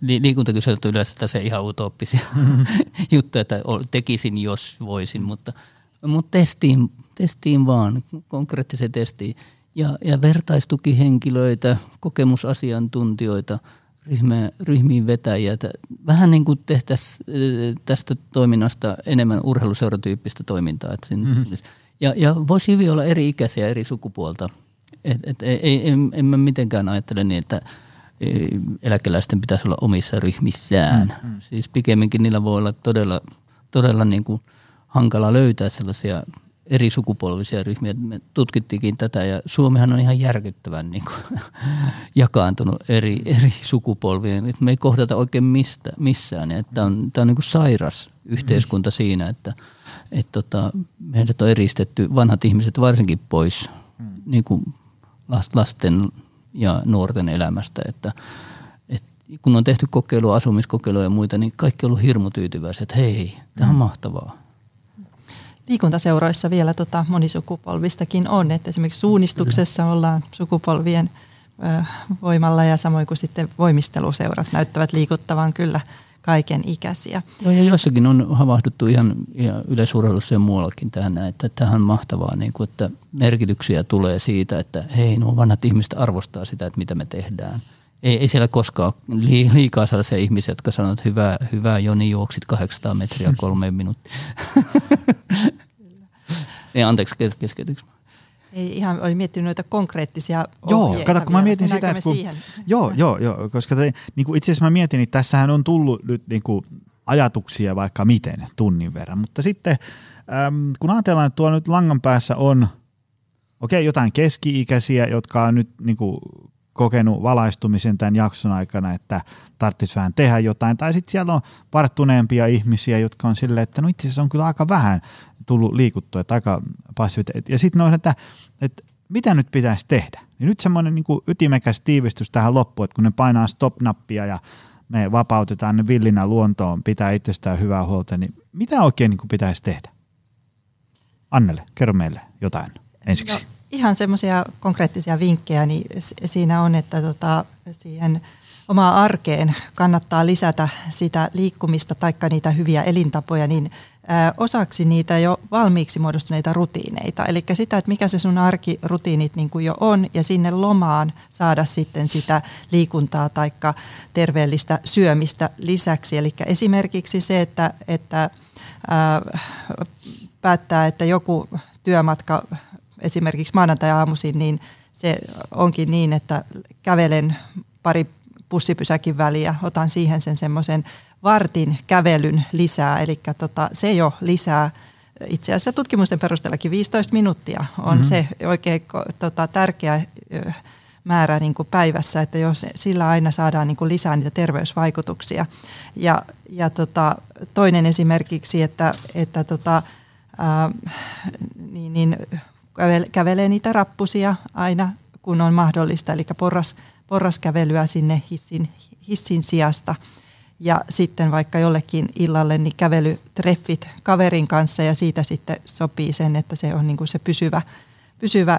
liikuntakyselyt on yleensä tässä ihan utooppisia mm-hmm. juttuja, että tekisin jos voisin, mutta, mutta testiin, testiin vaan, konkreettiseen testiin. Ja, ja vertaistukihenkilöitä, kokemusasiantuntijoita, ryhmä, ryhmiin vetäjiä. Vähän niin kuin tehtäisiin tästä toiminnasta enemmän urheiluseuratyyppistä toimintaa. Et sen, mm-hmm. ja, ja voisi hyvin olla eri ikäisiä, eri sukupuolta. Et, et, ei, en, en mä mitenkään ajattele niin, että eläkeläisten pitäisi olla omissa ryhmissään. Mm-hmm. Siis pikemminkin niillä voi olla todella, todella niin kuin hankala löytää sellaisia eri sukupolvisia ryhmiä. Me tutkittiinkin tätä ja Suomihan on ihan järkyttävän niin kuin, jakaantunut eri, eri sukupolviin. Et me ei kohdata oikein mistä, missään. Tämä on, tää on niin kuin sairas yhteiskunta mm. siinä, että et, tota, meidät on eristetty vanhat ihmiset varsinkin pois mm. niin kuin lasten ja nuorten elämästä. Että, et, kun on tehty kokeilua, asumiskokeilua ja muita, niin kaikki on ollut hirmu tyytyväisiä, että hei, tämä on mm. mahtavaa. Liikuntaseuroissa vielä tota monisukupolvistakin on, että esimerkiksi suunnistuksessa ollaan sukupolvien ö, voimalla ja samoin kuin sitten voimisteluseurat näyttävät liikuttavan kyllä kaiken ikäisiä. Joo, ja jossakin on havahduttu ihan, ihan yleisurheilussa ja muuallakin tähän, että tähän on mahtavaa, niin kuin, että merkityksiä tulee siitä, että hei, nuo vanhat ihmiset arvostaa sitä, että mitä me tehdään. Ei, ei siellä koskaan liikaa sellaisia ihmisiä, jotka sanoo, että hyvä, hyvä Joni, juoksit kahdeksansataa metriä kolmeen minuuttiin. Ei, anteeksi, keskeytyks. Ei ihan, olin miettinyt noita konkreettisia ohjeita. Joo, kato, kun mä mietin sitä, että kun, joo, joo, joo, koska te, niin kuin itse asiassa mä mietin, että tässähän on tullut nyt niin kuin ajatuksia vaikka miten tunnin verran, mutta sitten äm, kun ajatellaan, että tuolla nyt langan päässä on okei, jotain keski-ikäisiä, jotka on nyt niin kuin kokenut valaistumisen tämän jakson aikana, että tarvitsisi vähän tehdä jotain. Tai sitten siellä on varttuneempia ihmisiä, jotka on silleen, että no itse asiassa on kyllä aika vähän tullut liikuttua, että aika passiivista. Ja sitten on, että, että mitä nyt pitäisi tehdä? Ja nyt semmoinen niin kuin ytimekäs tiivistys tähän loppuun, että kun ne painaa stop-nappia ja me vapautetaan ne villinä luontoon, pitää itsestään hyvää huolta, niin mitä oikein niin kuin pitäisi tehdä? Annele, kerro meille jotain ensiksi. No. Ihan semmoisia konkreettisia vinkkejä, niin siinä on, että tota, siihen omaan arkeen kannattaa lisätä sitä liikkumista taikka niitä hyviä elintapoja niin ä, osaksi niitä jo valmiiksi muodostuneita rutiineita. Eli sitä, että mikä se sun arkirutiinit niin kuin jo on ja sinne lomaan saada sitten sitä liikuntaa taikka terveellistä syömistä lisäksi. Eli esimerkiksi se, että, että ä, päättää, että joku työmatka esimerkiksi maanantai-aamuisin, niin se onkin niin, että kävelen pari bussipysäkin väliä, otan siihen sen semmoisen vartin kävelyn lisää, eli tota, se jo lisää, itse asiassa tutkimusten perusteellakin viisitoista minuuttia on mm-hmm. se oikein tota, tärkeä määrä niin kuin päivässä, että jos sillä aina saadaan niin kuin lisää niitä terveysvaikutuksia. Ja, ja tota, toinen esimerkiksi, että, että tota, ää, niin, niin kävelee niitä rappusia aina, kun on mahdollista, eli porras, porraskävelyä sinne hissin, hissin sijasta. Ja sitten vaikka jollekin illalle niin kävelytreffit kaverin kanssa ja siitä sitten sopii sen, että se on niin kuin se pysyvä, pysyvä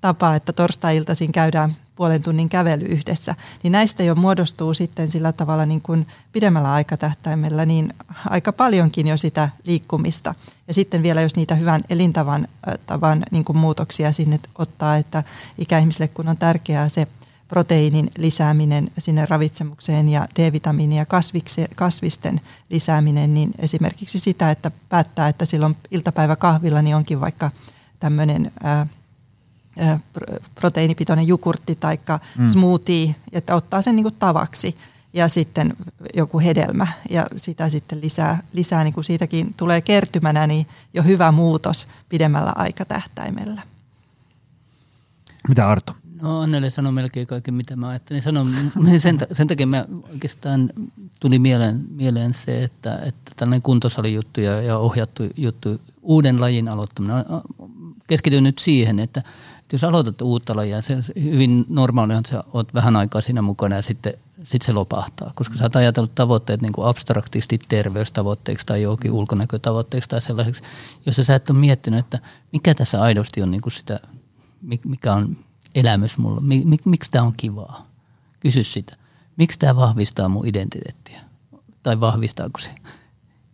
tapa, että torstai-iltaisin käydään puolen tunnin kävely yhdessä. Niin näistä jo muodostuu sitten sillä tavalla niin kuin pidemmällä aikatähtäimellä niin aika paljonkin jo sitä liikkumista. Ja sitten vielä jos niitä hyvän elintavan tavan, niin kuin muutoksia sinne ottaa, että ikäihmisille kun on tärkeää se proteiinin lisääminen sinne ravitsemukseen ja D-vitamiinin ja kasvisten lisääminen, niin esimerkiksi sitä, että päättää, että silloin iltapäiväkahvilla niin onkin vaikka tämmöinen proteiinipitoinen jogurtti tai mm. smoothie, että ottaa sen niin kuin tavaksi ja sitten joku hedelmä ja sitä sitten lisää, lisää niin kuin siitäkin tulee kertymänä niin jo hyvä muutos pidemmällä aikatähtäimellä. Mitä Arto? No Annele sanoi melkein kaiken, mitä mä ajattelin. Sanon, sen, sen takia mä oikeastaan tuli mieleen, mieleen se, että, että tällainen kuntosalijuttu ja, ja ohjattu juttu, uuden lajin aloittaminen, keskityn nyt siihen, että jos aloitat uutta lajia, se hyvin normaalia, että sä oot vähän aikaa siinä mukana ja sitten sit se lopahtaa. Koska sä oot ajatellut tavoitteet niin kuin abstraktisti terveystavoitteeksi tai johonkin ulkonäkötavoitteeksi tai sellaiseksi, jossa sä et ole miettinyt, että mikä tässä aidosti on niin kuin sitä, mikä on elämys mulla, Mik, miksi tämä on kivaa. Kysy sitä, miksi tämä vahvistaa mun identiteettiä tai vahvistaako se.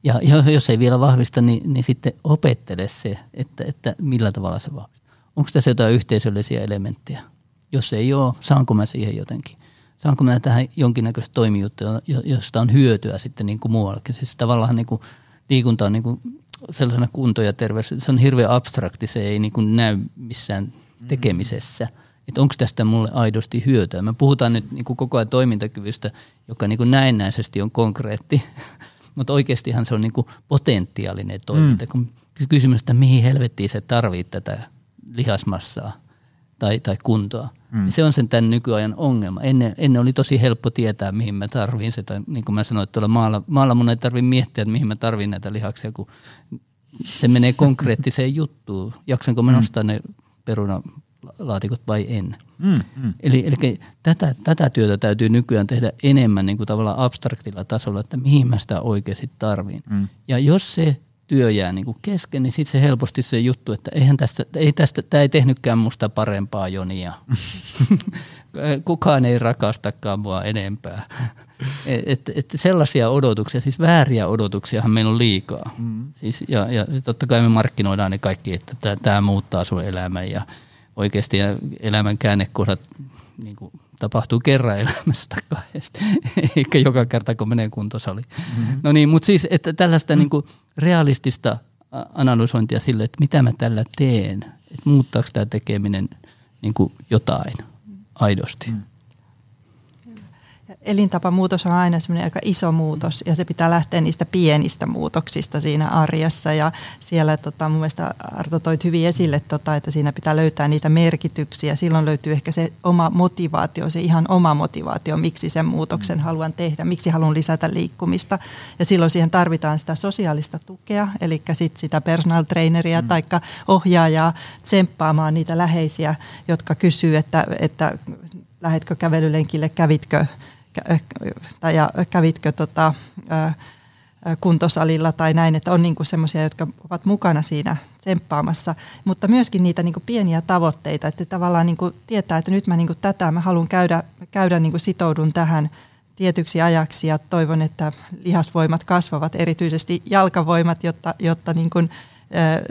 Ja jos ei vielä vahvista, niin, niin sitten opettele se, että, että millä tavalla se vahvistaa. Onko tässä jotain yhteisöllisiä elementtejä? Jos ei ole, saanko mä siihen jotenkin? Saanko mä tähän jonkinnäköistä toimijuutta, josta on hyötyä sitten niin kuin muuallakin? Siis tavallaan niin kuin liikunta on niin kuin sellaisena kunto ja terveys. Se on hirveän abstrakti, se ei niin kuin näy missään tekemisessä. Että onko tästä mulle aidosti hyötyä? Me puhutaan nyt niin kuin koko ajan toimintakyvystä, joka niin kuin näennäisesti on konkreetti. mutta oikeastihan se on niin kuin potentiaalinen toiminta, mm. kun kysymys, että mihin helvettiin sä tarvit tätä lihasmassaa tai, tai kuntoa. Mm. Se on sen tämän nykyajan ongelma. Ennen, ennen oli tosi helppo tietää, mihin mä tarvin sitä. Niin kuin mä sanoin, että tuolla maalla, maalla mun ei tarvitse miettiä, että mihin mä tarvin näitä lihaksia, kun se menee konkreettiseen juttuun. Jaksanko mä nostaa ne perunalaatikot vai en. Mm, mm. Eli, eli tätä, tätä työtä täytyy nykyään tehdä enemmän niin kuin tavallaan abstraktilla tasolla, että mihin mä sitä oikeasti tarvin. Mm. Ja jos se työ jää niin kuin kesken, niin sitten se helposti se juttu, että eihän tästä, ei tästä, tämä ei tehnytkään musta parempaa Jonia. Kukaan ei rakastakaan mua enempää. Et, et sellaisia odotuksia, siis vääriä odotuksiahan meillä on liikaa. Mm. Siis, ja, ja totta kai me markkinoidaan ne kaikki, että tämä muuttaa sun elämän ja oikeasti elämän käännekohdat niin kuin tapahtuu kerran elämässä tai kahdesti, eikä joka kerta kun menee kuntosaliin. Mm-hmm. No niin, mutta siis että tällaista mm-hmm. niin kuin realistista analysointia sille, että mitä mä tällä teen, että muuttaako tämä tekeminen niin kuin jotain aidosti. Mm-hmm. Elintapamuutos on aina semmoinen aika iso muutos ja se pitää lähteä niistä pienistä muutoksista siinä arjessa ja siellä tota, mun mielestä Arto toit hyvin esille, tota, että siinä pitää löytää niitä merkityksiä. Silloin löytyy ehkä se oma motivaatio, se ihan oma motivaatio, miksi sen muutoksen haluan tehdä, miksi haluan lisätä liikkumista ja silloin siihen tarvitaan sitä sosiaalista tukea, eli sit sitä personal traineria mm. tai ohjaajaa tsemppaamaan niitä läheisiä, jotka kysyy, että, että lähetkö kävelylenkille, kävitkö ja kävitkö tota, kuntosalilla tai näin, että on niinku semmoisia, jotka ovat mukana siinä tsemppaamassa, mutta myöskin niitä niinku pieniä tavoitteita, että tavallaan niinku tietää, että nyt mä niinku tätä, mä haluan käydä, käydä niinku sitoudun tähän tietyksi ajaksi ja toivon, että lihasvoimat kasvavat, erityisesti jalkavoimat, jotta, jotta niinku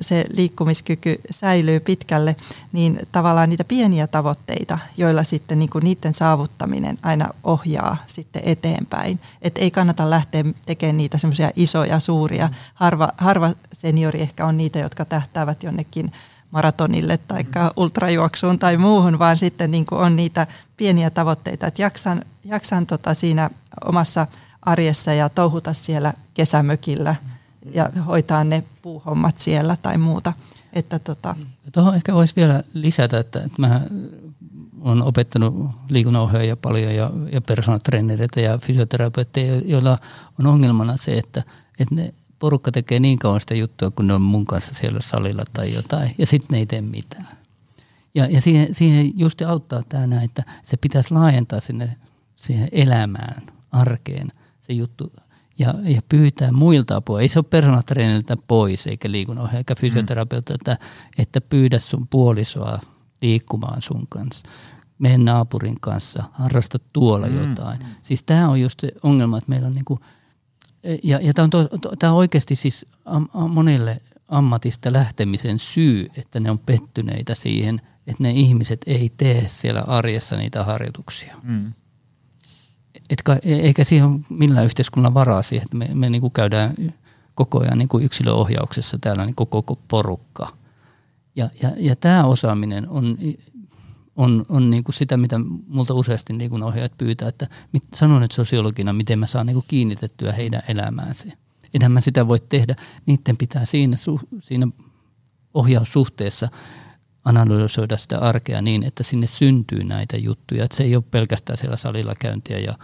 se liikkumiskyky säilyy pitkälle, niin tavallaan niitä pieniä tavoitteita, joilla sitten niinku niiden saavuttaminen aina ohjaa sitten eteenpäin. Et ei kannata lähteä tekemään niitä semmoisia isoja, suuria. Harva, harva seniori ehkä on niitä, jotka tähtäävät jonnekin maratonille tai ultrajuoksuun tai muuhun, vaan sitten niinku on niitä pieniä tavoitteita, että jaksan, jaksan tota siinä omassa arjessa ja touhuta siellä kesämökillä. Ja hoitaa ne puuhommat siellä tai muuta. Että tota. Tuohon ehkä voisi vielä lisätä, että, että mä olen opettanut liikunnanohjaajia paljon ja, ja personal trainereita ja fysioterapeutteja, joilla on ongelmana se, että, että ne porukka tekee niin kauan sitä juttua, kun ne on mun kanssa siellä salilla tai jotain, ja sitten ne ei tee mitään. Ja, ja siihen, siihen just auttaa tämä, että se pitäisi laajentaa sinne siihen elämään, arkeen se juttu. Ja, ja pyytää muilta apua. Ei se ole persoonatreeniriltä pois, eikä liikunnanohjaaja, eikä fysioterapeutilta, mm. että pyydä sun puolisoa liikkumaan sun kanssa. Mene naapurin kanssa, harrasta tuolla mm. jotain. Mm. Siis tämä on just se ongelma, että meillä on niinku, ja, ja tämä on, on oikeasti siis am, am, monelle ammatista lähtemisen syy, että ne on pettyneitä siihen, että ne ihmiset ei tee siellä arjessa niitä harjoituksia. Mm. Etkä, eikä siihen ole millään yhteiskunnan varaa siihen, että me, me niin kuin käydään koko ajan niin kuin yksilöohjauksessa täällä niin kuin koko porukka. Ja, ja, ja tämä osaaminen on, on, on niin kuin sitä, mitä multa useasti liikunnanohjaajat pyytää, että mit, sanon nyt sosiologina, miten mä saan niin kuin kiinnitettyä heidän eläämäänsä. Enhän mä sitä voi tehdä. Niiden pitää siinä, siinä ohjaussuhteessa analysoida sitä arkea niin, että sinne syntyy näitä juttuja. Että se ei ole pelkästään siellä salilla käyntiä ja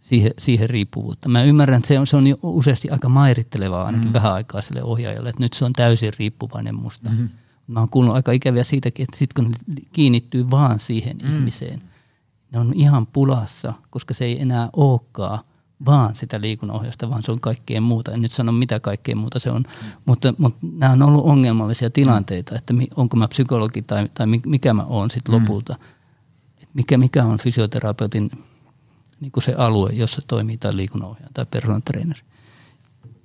siihen, siihen riippuvuutta. Mä ymmärrän, että se on, se on useasti aika mairittelevaa ainakin mm. vähän aikaa sille ohjaajalle, että nyt se on täysin riippuvainen musta. Mm-hmm. Mä oon kuullut aika ikäviä siitäkin, että sit kun kiinnittyy vaan siihen mm. ihmiseen, ne on ihan pulassa, koska se ei enää olekaan vaan sitä liikunnanohjausta, vaan se on kaikkea muuta. En nyt sano, mitä kaikkea muuta se on, mm. mutta, mutta nämä on ollut ongelmallisia tilanteita, että onko mä psykologi tai, tai mikä mä oon sitten mm. lopulta. Et mikä, mikä on fysioterapeutin niin kuin se alue, jossa toimii tai liikunnanohjaaja tai personal trainer.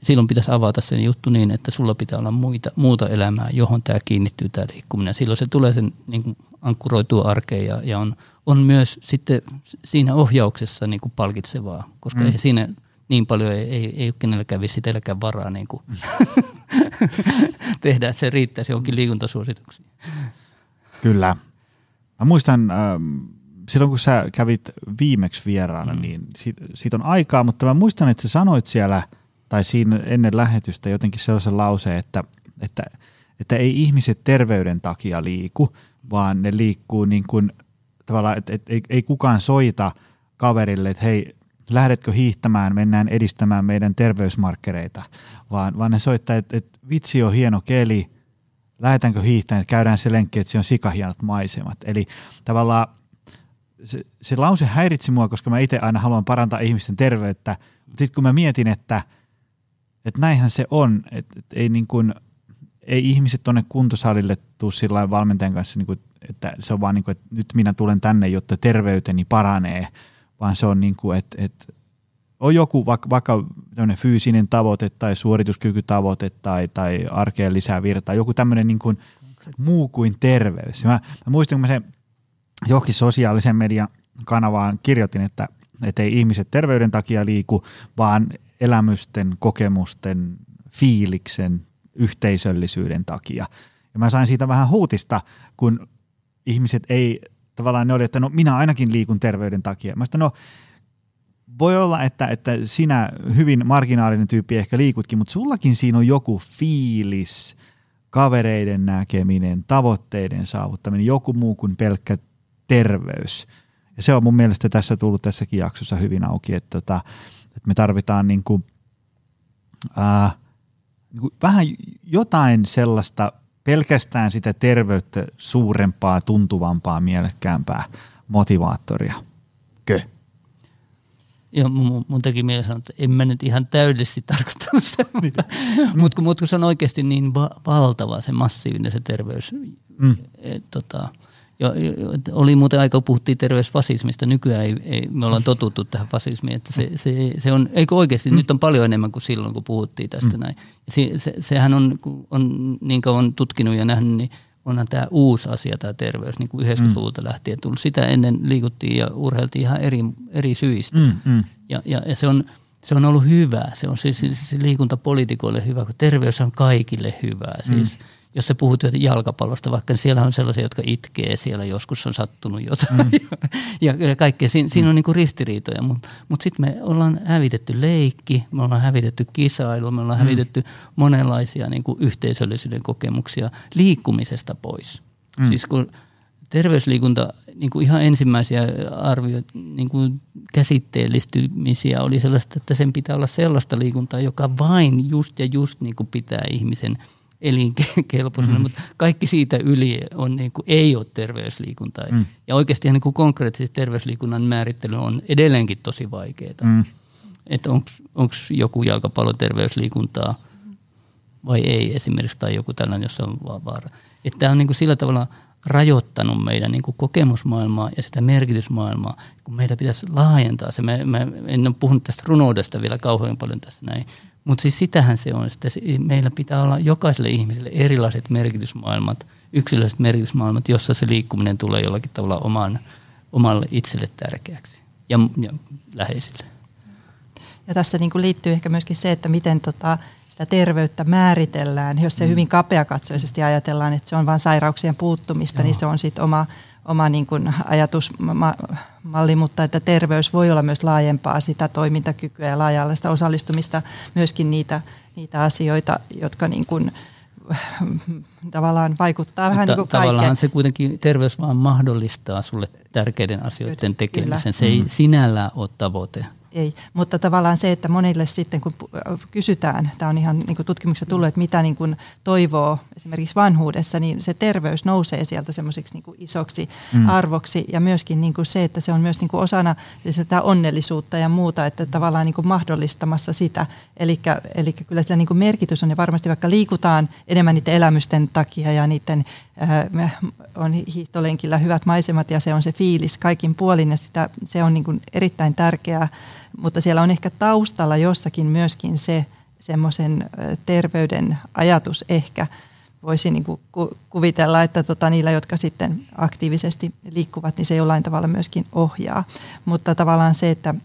Silloin pitäisi avata sen juttu niin, että sulla pitää olla muita, muuta elämää, johon tämä kiinnittyy tämä liikkuminen. Silloin se tulee sen niin kuin ankkuroitua arkeen ja, ja on, on myös sitten siinä ohjauksessa niin kuin palkitsevaa, koska mm. ei siinä niin paljon ei, ei, ei ole kenelläkään visitelläkään varaa niin kuin mm. tehdä, että se riittäisi johonkin liikuntasuosituksiin. Kyllä. Mä muistan ähm, silloin, kun sä kävit viimeksi vieraana, mm. niin siitä, siitä on aikaa, mutta mä muistan, että sä sanoit siellä tai siinä ennen lähetystä jotenkin sellaisen lauseen, että, että, että ei ihmiset terveyden takia liiku, vaan ne liikkuu niin kuin tavallaan, että, että ei, ei kukaan soita kaverille, että hei, lähdetkö hiihtämään, mennään edistämään meidän terveysmarkkereita, vaan, vaan ne soittaa, että, että vitsi on hieno keli, lähdetäänkö hiihtämään, että käydään se lenkki, että se on sikahienot maisemat. Eli tavallaan se, se lause häiritsi mua, koska mä itse aina haluan parantaa ihmisten terveyttä, mutta sitten kun mä mietin, että, että näinhän se on, että, että ei, niin kuin, ei ihmiset tuonne kuntosalille tule sillä valmentajan kanssa, niin kuin, että se on vaan niin kuin, että nyt minä tulen tänne, jotta terveyteni paranee, vaan se on niin kuin, että, että on joku vaikka, vaikka tämmöinen fyysinen tavoite tai suorituskykytavoite tai, tai arkeen lisää virtaa, joku tämmöinen niin kuin muu kuin terveys. Mä, mä muistin, kun mä sen johonkin sosiaalisen median kanavaan kirjoitin, että, että ei ihmiset terveyden takia liiku, vaan elämysten, kokemusten, fiiliksen, yhteisöllisyyden takia. Ja mä sain siitä vähän huutista, kun ihmiset ei tavallaan ne oli, että no minä ainakin liikun terveyden takia. Mä sanoin, no voi olla, että, että sinä hyvin marginaalinen tyyppi ehkä liikutkin, mutta sullakin siinä on joku fiilis, kavereiden näkeminen, tavoitteiden saavuttaminen, joku muu kuin pelkkä terveys. Ja se on mun mielestä tässä tullut tässäkin jaksossa hyvin auki, että, että me tarvitaan niin kuin, äh, niin kuin vähän jotain sellaista, pelkästään sitä terveyttä suurempaa, tuntuvampaa, mielekkäämpää motivaattoria. Kö? Joo, mun, mun teki mieleen sanoa, että en mä nyt ihan täydellisesti tarkoittanut sitä, mutta mut, kun, mut, kun se on oikeasti niin va- valtava se massiivinen se terveys. Mm. Et, tota, jo, jo, oli muuten aika, puhuttiin terveysfasismista, nykyään ei, ei, me ollaan totuttu tähän fasismiin, että se, se, se on, eikö oikeasti, mm. nyt on paljon enemmän kuin silloin, kun puhuttiin tästä mm. näin. Se, se, sehän on, kun on, niin kuin on tutkinut ja nähnyt, niin onhan tämä uusi asia, tämä terveys, niin kuin yhdeksänkymmentäluvulta lähtien tullut. Sitä ennen liikuttiin ja urheiltiin ihan eri, eri syistä. Mm, mm. Ja, ja, ja se, on, se on ollut hyvä. Se on siis, siis liikuntapoliitikoille hyvä, kun terveys on kaikille hyvää. Siis, mm. Jos sä puhut jalkapallosta, vaikka niin siellä on sellaisia, jotka itkee, siellä joskus on sattunut jotain mm. ja, ja kaikkea. Siin, siinä on niin kuin ristiriitoja, mutta mut sitten me ollaan hävitetty leikki, me ollaan hävitetty kisailu, me ollaan mm. hävitetty monenlaisia niin kuin yhteisöllisyyden kokemuksia liikkumisesta pois. Mm. Siis kun terveysliikunta, niin kuin ihan ensimmäisiä arvioita, niin kuin käsitteellistymisiä oli sellaista, että sen pitää olla sellaista liikuntaa, joka vain just ja just niin kuin pitää ihmisen elinkelpoisena, mm-hmm. mutta kaikki siitä yli on, niin kuin, ei ole terveysliikuntaa. Mm. Ja oikeasti niin konkreettisesti terveysliikunnan määrittely on edelleenkin tosi vaikeaa. Mm. Että onko joku jalkapallo terveysliikuntaa vai ei esimerkiksi, tai joku tällainen, jossa on vaan vaara. Että tämä on niin kuin sillä tavalla rajoittanut meidän niin kuin kokemusmaailmaa ja sitä merkitysmaailmaa, kun meidän pitäisi laajentaa se. Mä, mä en ole puhunut tästä runoudesta vielä kauhean paljon tässä näin. Mutta siis sitähän se on, että meillä pitää olla jokaiselle ihmiselle erilaiset merkitysmaailmat, yksilölliset merkitysmaailmat, jossa se liikkuminen tulee jollakin tavalla oman, omalle itselle tärkeäksi ja, ja läheisille. Ja tässä niinku liittyy ehkä myöskin se, että miten tota sitä terveyttä määritellään. Jos se mm. hyvin kapeakatsoisesti ajatellaan, että se on vain sairauksien puuttumista, joo, niin se on sitten oma, oma niinku ajatusmalli, mutta että terveys voi olla myös laajempaa sitä toimintakykyä ja laaja-alaista osallistumista, myöskin niitä, niitä asioita, jotka niin kuin, tavallaan vaikuttaa vähän ta- niin kuin kaikkeen. Tavallaan se kuitenkin terveys vaan mahdollistaa sulle tärkeiden asioiden tekemisen. Kyllä. Se ei mm-hmm. sinällään ole tavoite. Ei, mutta tavallaan se, että monille sitten kun kysytään, tämä on ihan niin kuin tutkimuksessa tullut, että mitä niin kuin toivoo esimerkiksi vanhuudessa, niin se terveys nousee sieltä semmoiseksi niin kuin isoksi mm. arvoksi ja myöskin niin kuin se, että se on myös niin kuin osana sitä onnellisuutta ja muuta, että tavallaan niin kuin mahdollistamassa sitä. Eli kyllä sillä niin kuin merkitys on ja varmasti vaikka liikutaan enemmän niiden elämysten takia ja niiden äh, on hiihtolenkillä hyvät maisemat ja se on se fiilis kaikin puolin ja sitä, se on niin kuin erittäin tärkeää. Mutta siellä on ehkä taustalla jossakin myöskin se semmoisen terveyden ajatus ehkä. Voisi niin kuin kuvitella, että tota niillä, jotka sitten aktiivisesti liikkuvat, niin se jollain tavalla myöskin ohjaa. Mutta tavallaan se, että,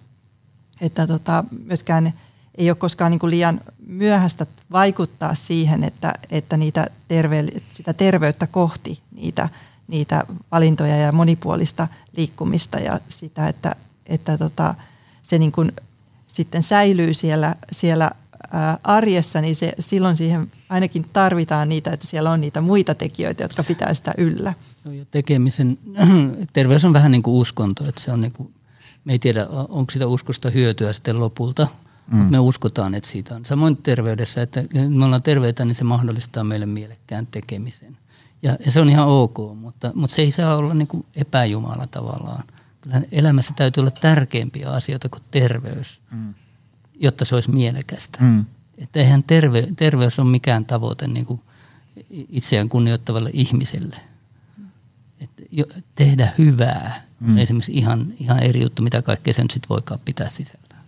että tota myöskään ei ole koskaan niin kuin liian myöhäistä vaikuttaa siihen, että, että niitä terve, sitä terveyttä kohti niitä, niitä valintoja ja monipuolista liikkumista ja sitä, että, että tota, se niin kuin sitten säilyy siellä, siellä arjessa, niin se, silloin siihen ainakin tarvitaan niitä, että siellä on niitä muita tekijöitä, jotka pitää sitä yllä. No ja tekemisen, terveys on vähän niin kuin uskonto, että se on niin kuin, me ei tiedä, onko sitä uskosta hyötyä sitten lopulta, mm. mutta me uskotaan, että siitä on. Samoin terveydessä, että me ollaan terveitä, niin se mahdollistaa meille mielekkään tekemisen. Ja, ja se on ihan ok, mutta, mutta se ei saa olla niin kuin epäjumala tavallaan. Kyllähän elämässä täytyy olla tärkeimpiä asioita kuin terveys. Mm. Jotta se olisi mielekästä. Mm. Että eihän terve, terveys ole mikään tavoite niin kuin itseään kunnioittavalle ihmiselle. Että jo, tehdä hyvää. Mm. Esimerkiksi ihan, ihan eri juttu, mitä kaikkea sen sitten voikaan pitää sisällään.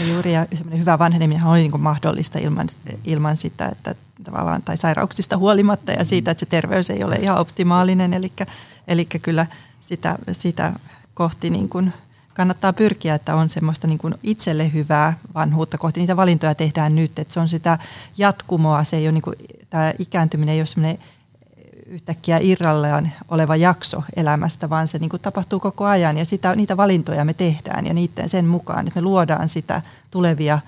Ja juuri, ja semmoinen hyvä vanheneminen on niin kuin mahdollista ilman, ilman sitä, että tavallaan, tai sairauksista huolimatta ja siitä, että se terveys ei ole ihan optimaalinen. Eli, eli kyllä sitä, sitä kohti niin kuin kannattaa pyrkiä, että on semmoista niin kuin itselle hyvää vanhuutta kohti. Niitä valintoja tehdään nyt, että se on sitä jatkumoa. Se ei ole niin kuin, tämä ikääntyminen ei ole semmoinen yhtäkkiä irrallaan oleva jakso elämästä, vaan se niin kuin tapahtuu koko ajan. Ja sitä, niitä valintoja me tehdään ja niiden sen mukaan, että me luodaan sitä tulevia,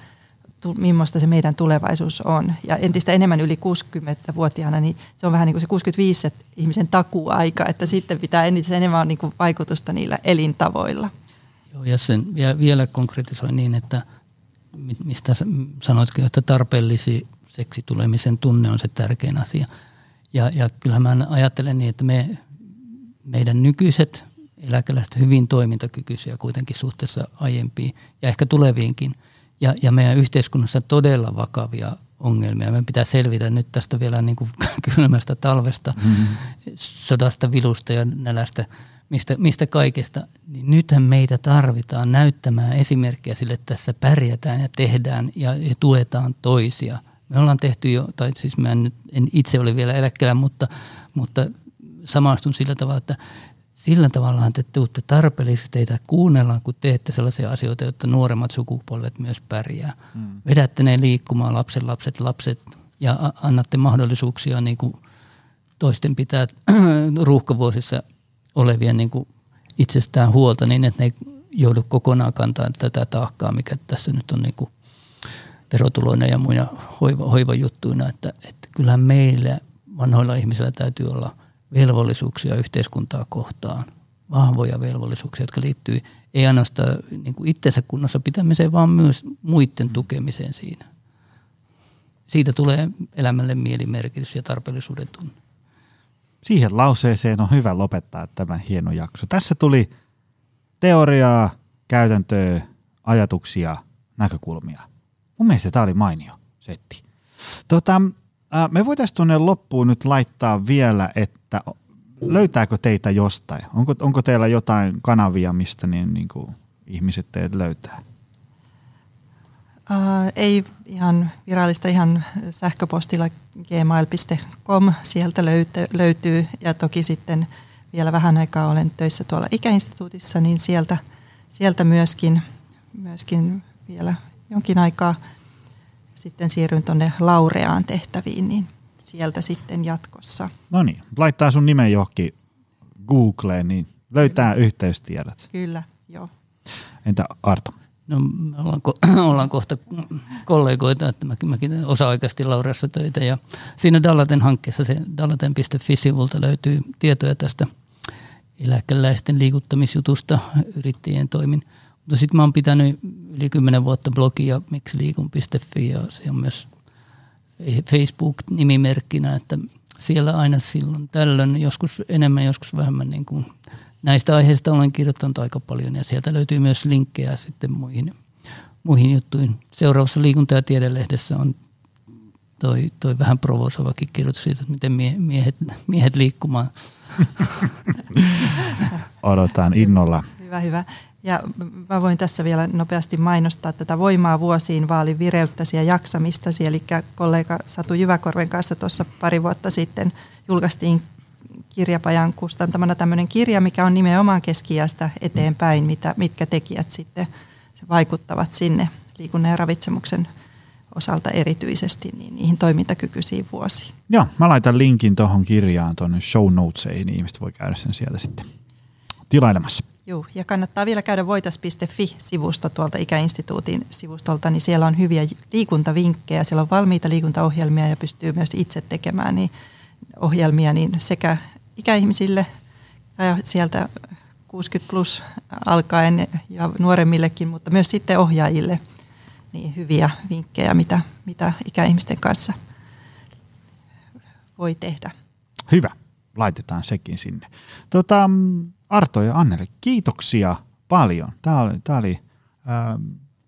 tu, millaista se meidän tulevaisuus on. Ja entistä enemmän yli kuusikymmentävuotiaana, niin se on vähän niin kuin se kuusikymmentäviisi ihmisen takuaika, että sitten pitää entistä enemmän niin kuin vaikutusta niillä elintavoilla. Ja sen vielä konkretisoin niin, että mistä sanoitkin, että tarpeelliseksi tulemisen tunne on se tärkein asia. Ja, ja kyllähän mä ajattelen niin, että me, meidän nykyiset eläkeläiset hyvin toimintakykyisiä kuitenkin suhteessa aiempiin ja ehkä tuleviinkin. Ja, ja meidän yhteiskunnassa todella vakavia ongelmia. Meidän pitää selvitä nyt tästä vielä niin kuin kylmästä talvesta, mm-hmm. sodasta, vilusta ja nälästä. Mistä, mistä kaikesta, niin nythän meitä tarvitaan näyttämään esimerkkiä sille, että tässä pärjätään ja tehdään ja, ja tuetaan toisia. Me ollaan tehty jo, tai siis mä en, en itse ole vielä eläkkeellä, mutta, mutta samaistun sillä tavalla, että sillä tavallaan te tuutte tarpeellisesti, teitä kuunnellaan, kun teette sellaisia asioita, jotta nuoremmat sukupolvet myös pärjää. Mm. Vedätte ne liikkumaan, lapset, lapset, lapset ja a- annatte mahdollisuuksia niin kuin toisten pitää ruuhkavuosissa olevia niin kuin itsestään huolta niin, että ne ei joudu kokonaan kantamaan tätä taakkaa, mikä tässä nyt on niin kuin verotuloina ja muina hoiva, hoivajuttuina. Että, että kyllähän meillä vanhoilla ihmisillä täytyy olla velvollisuuksia yhteiskuntaa kohtaan, vahvoja velvollisuuksia, jotka liittyy ei ainoastaan niin kuin itsensä kunnossa pitämiseen, vaan myös muiden tukemiseen siinä. Siitä tulee elämälle mielimerkitys ja tarpeellisuuden tunne. Siihen lauseeseen on hyvä lopettaa tämä hieno jakso. Tässä tuli teoriaa, käytäntöä, ajatuksia, näkökulmia. Mun mielestä tämä oli mainio setti. Tota, me voitaisiin tuonne loppuun nyt laittaa vielä, että löytääkö teitä jostain? Onko, onko teillä jotain kanavia, mistä niin, niin kuin ihmiset teet löytää? Uh, ei ihan virallista, ihan sähköpostilla gmail piste com sieltä löytyy, löytyy ja toki sitten vielä vähän aikaa olen töissä tuolla ikäinstituutissa, niin sieltä, sieltä myöskin, myöskin vielä jonkin aikaa sitten siirryn tuonne Laureaan tehtäviin, niin sieltä sitten jatkossa. No niin, laittaa sun nimen johonkin Googleen, niin löytää kyllä yhteystiedot. Kyllä, joo. Entä Arto? No me ollaan, ko- ollaan kohta kollegoita, että mäkin, mäkin osa-aikaisesti Laureassa töitä ja siinä Dallaten hankkeessa se dallaten piste fi-sivulta löytyy tietoja tästä eläkeläisten liikuttamisjutusta yrittäjien toimin. Mutta sitten mä oon pitänyt yli kymmenen vuotta blogia miksiliikun piste fi ja se on myös Facebook-nimimerkkinä, että siellä aina silloin tällöin joskus enemmän, joskus vähemmän niin kuin näistä aiheista olen kirjoittanut aika paljon ja sieltä löytyy myös linkkejä sitten muihin, muihin juttuihin. Seuraavassa liikunta- ja tiedelehdessä on toi, toi vähän provosoivakin kirjoitus siitä, että miten mie- miehet, miehet liikkumaan. Odotan innolla. Hyvä, hyvä. Ja mä voin tässä vielä nopeasti mainostaa tätä Voimaa vuosiin vaalin vireyttäsi ja jaksamistasi. Eli kollega Satu Jyväkorven kanssa tuossa pari vuotta sitten julkaistiin Kirjapajan kustantamana tämmöinen kirja, mikä on nimenomaan keski-iästä eteenpäin, mitä, mitkä tekijät sitten vaikuttavat sinne liikunnan ja ravitsemuksen osalta erityisesti niin niihin toimintakykyisiin vuosiin. Joo, mä laitan linkin tuohon kirjaan tuonne show notesiin, niin ihmiset voi käydä sen sieltä sitten tilailemassa. Joo, ja kannattaa vielä käydä voitas piste fi-sivusto tuolta Ikäinstituutin sivustolta, niin siellä on hyviä liikuntavinkkejä, siellä on valmiita liikuntaohjelmia ja pystyy myös itse tekemään niin ohjelmia niin sekä ikäihmisille ja sieltä kuusikymmentä plus alkaen ja nuoremmillekin, mutta myös sitten ohjaajille niin hyviä vinkkejä, mitä, mitä ikäihmisten kanssa voi tehdä. Hyvä, laitetaan sekin sinne. Tota, Arto ja Annele, kiitoksia paljon. Tämä oli, tämä oli äh,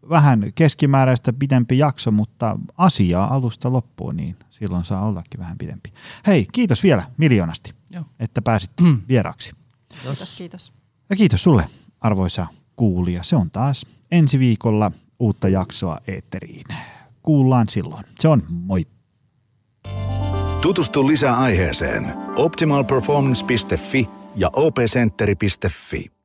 vähän keskimääräistä pidempi jakso, mutta asiaa alusta loppuun, niin silloin saa ollakin vähän pidempi. Hei, kiitos vielä miljoonasti, Joo. että pääsit mm. vieraaksi. Kiitos, kiitos. Ja kiitos sulle, arvoisa kuulija. Se on taas ensi viikolla uutta jaksoa eetteriin. Kuullaan silloin. Se on moi. Tutustu lisää aiheeseen optimal performance piste fi ja o p centeri piste fi.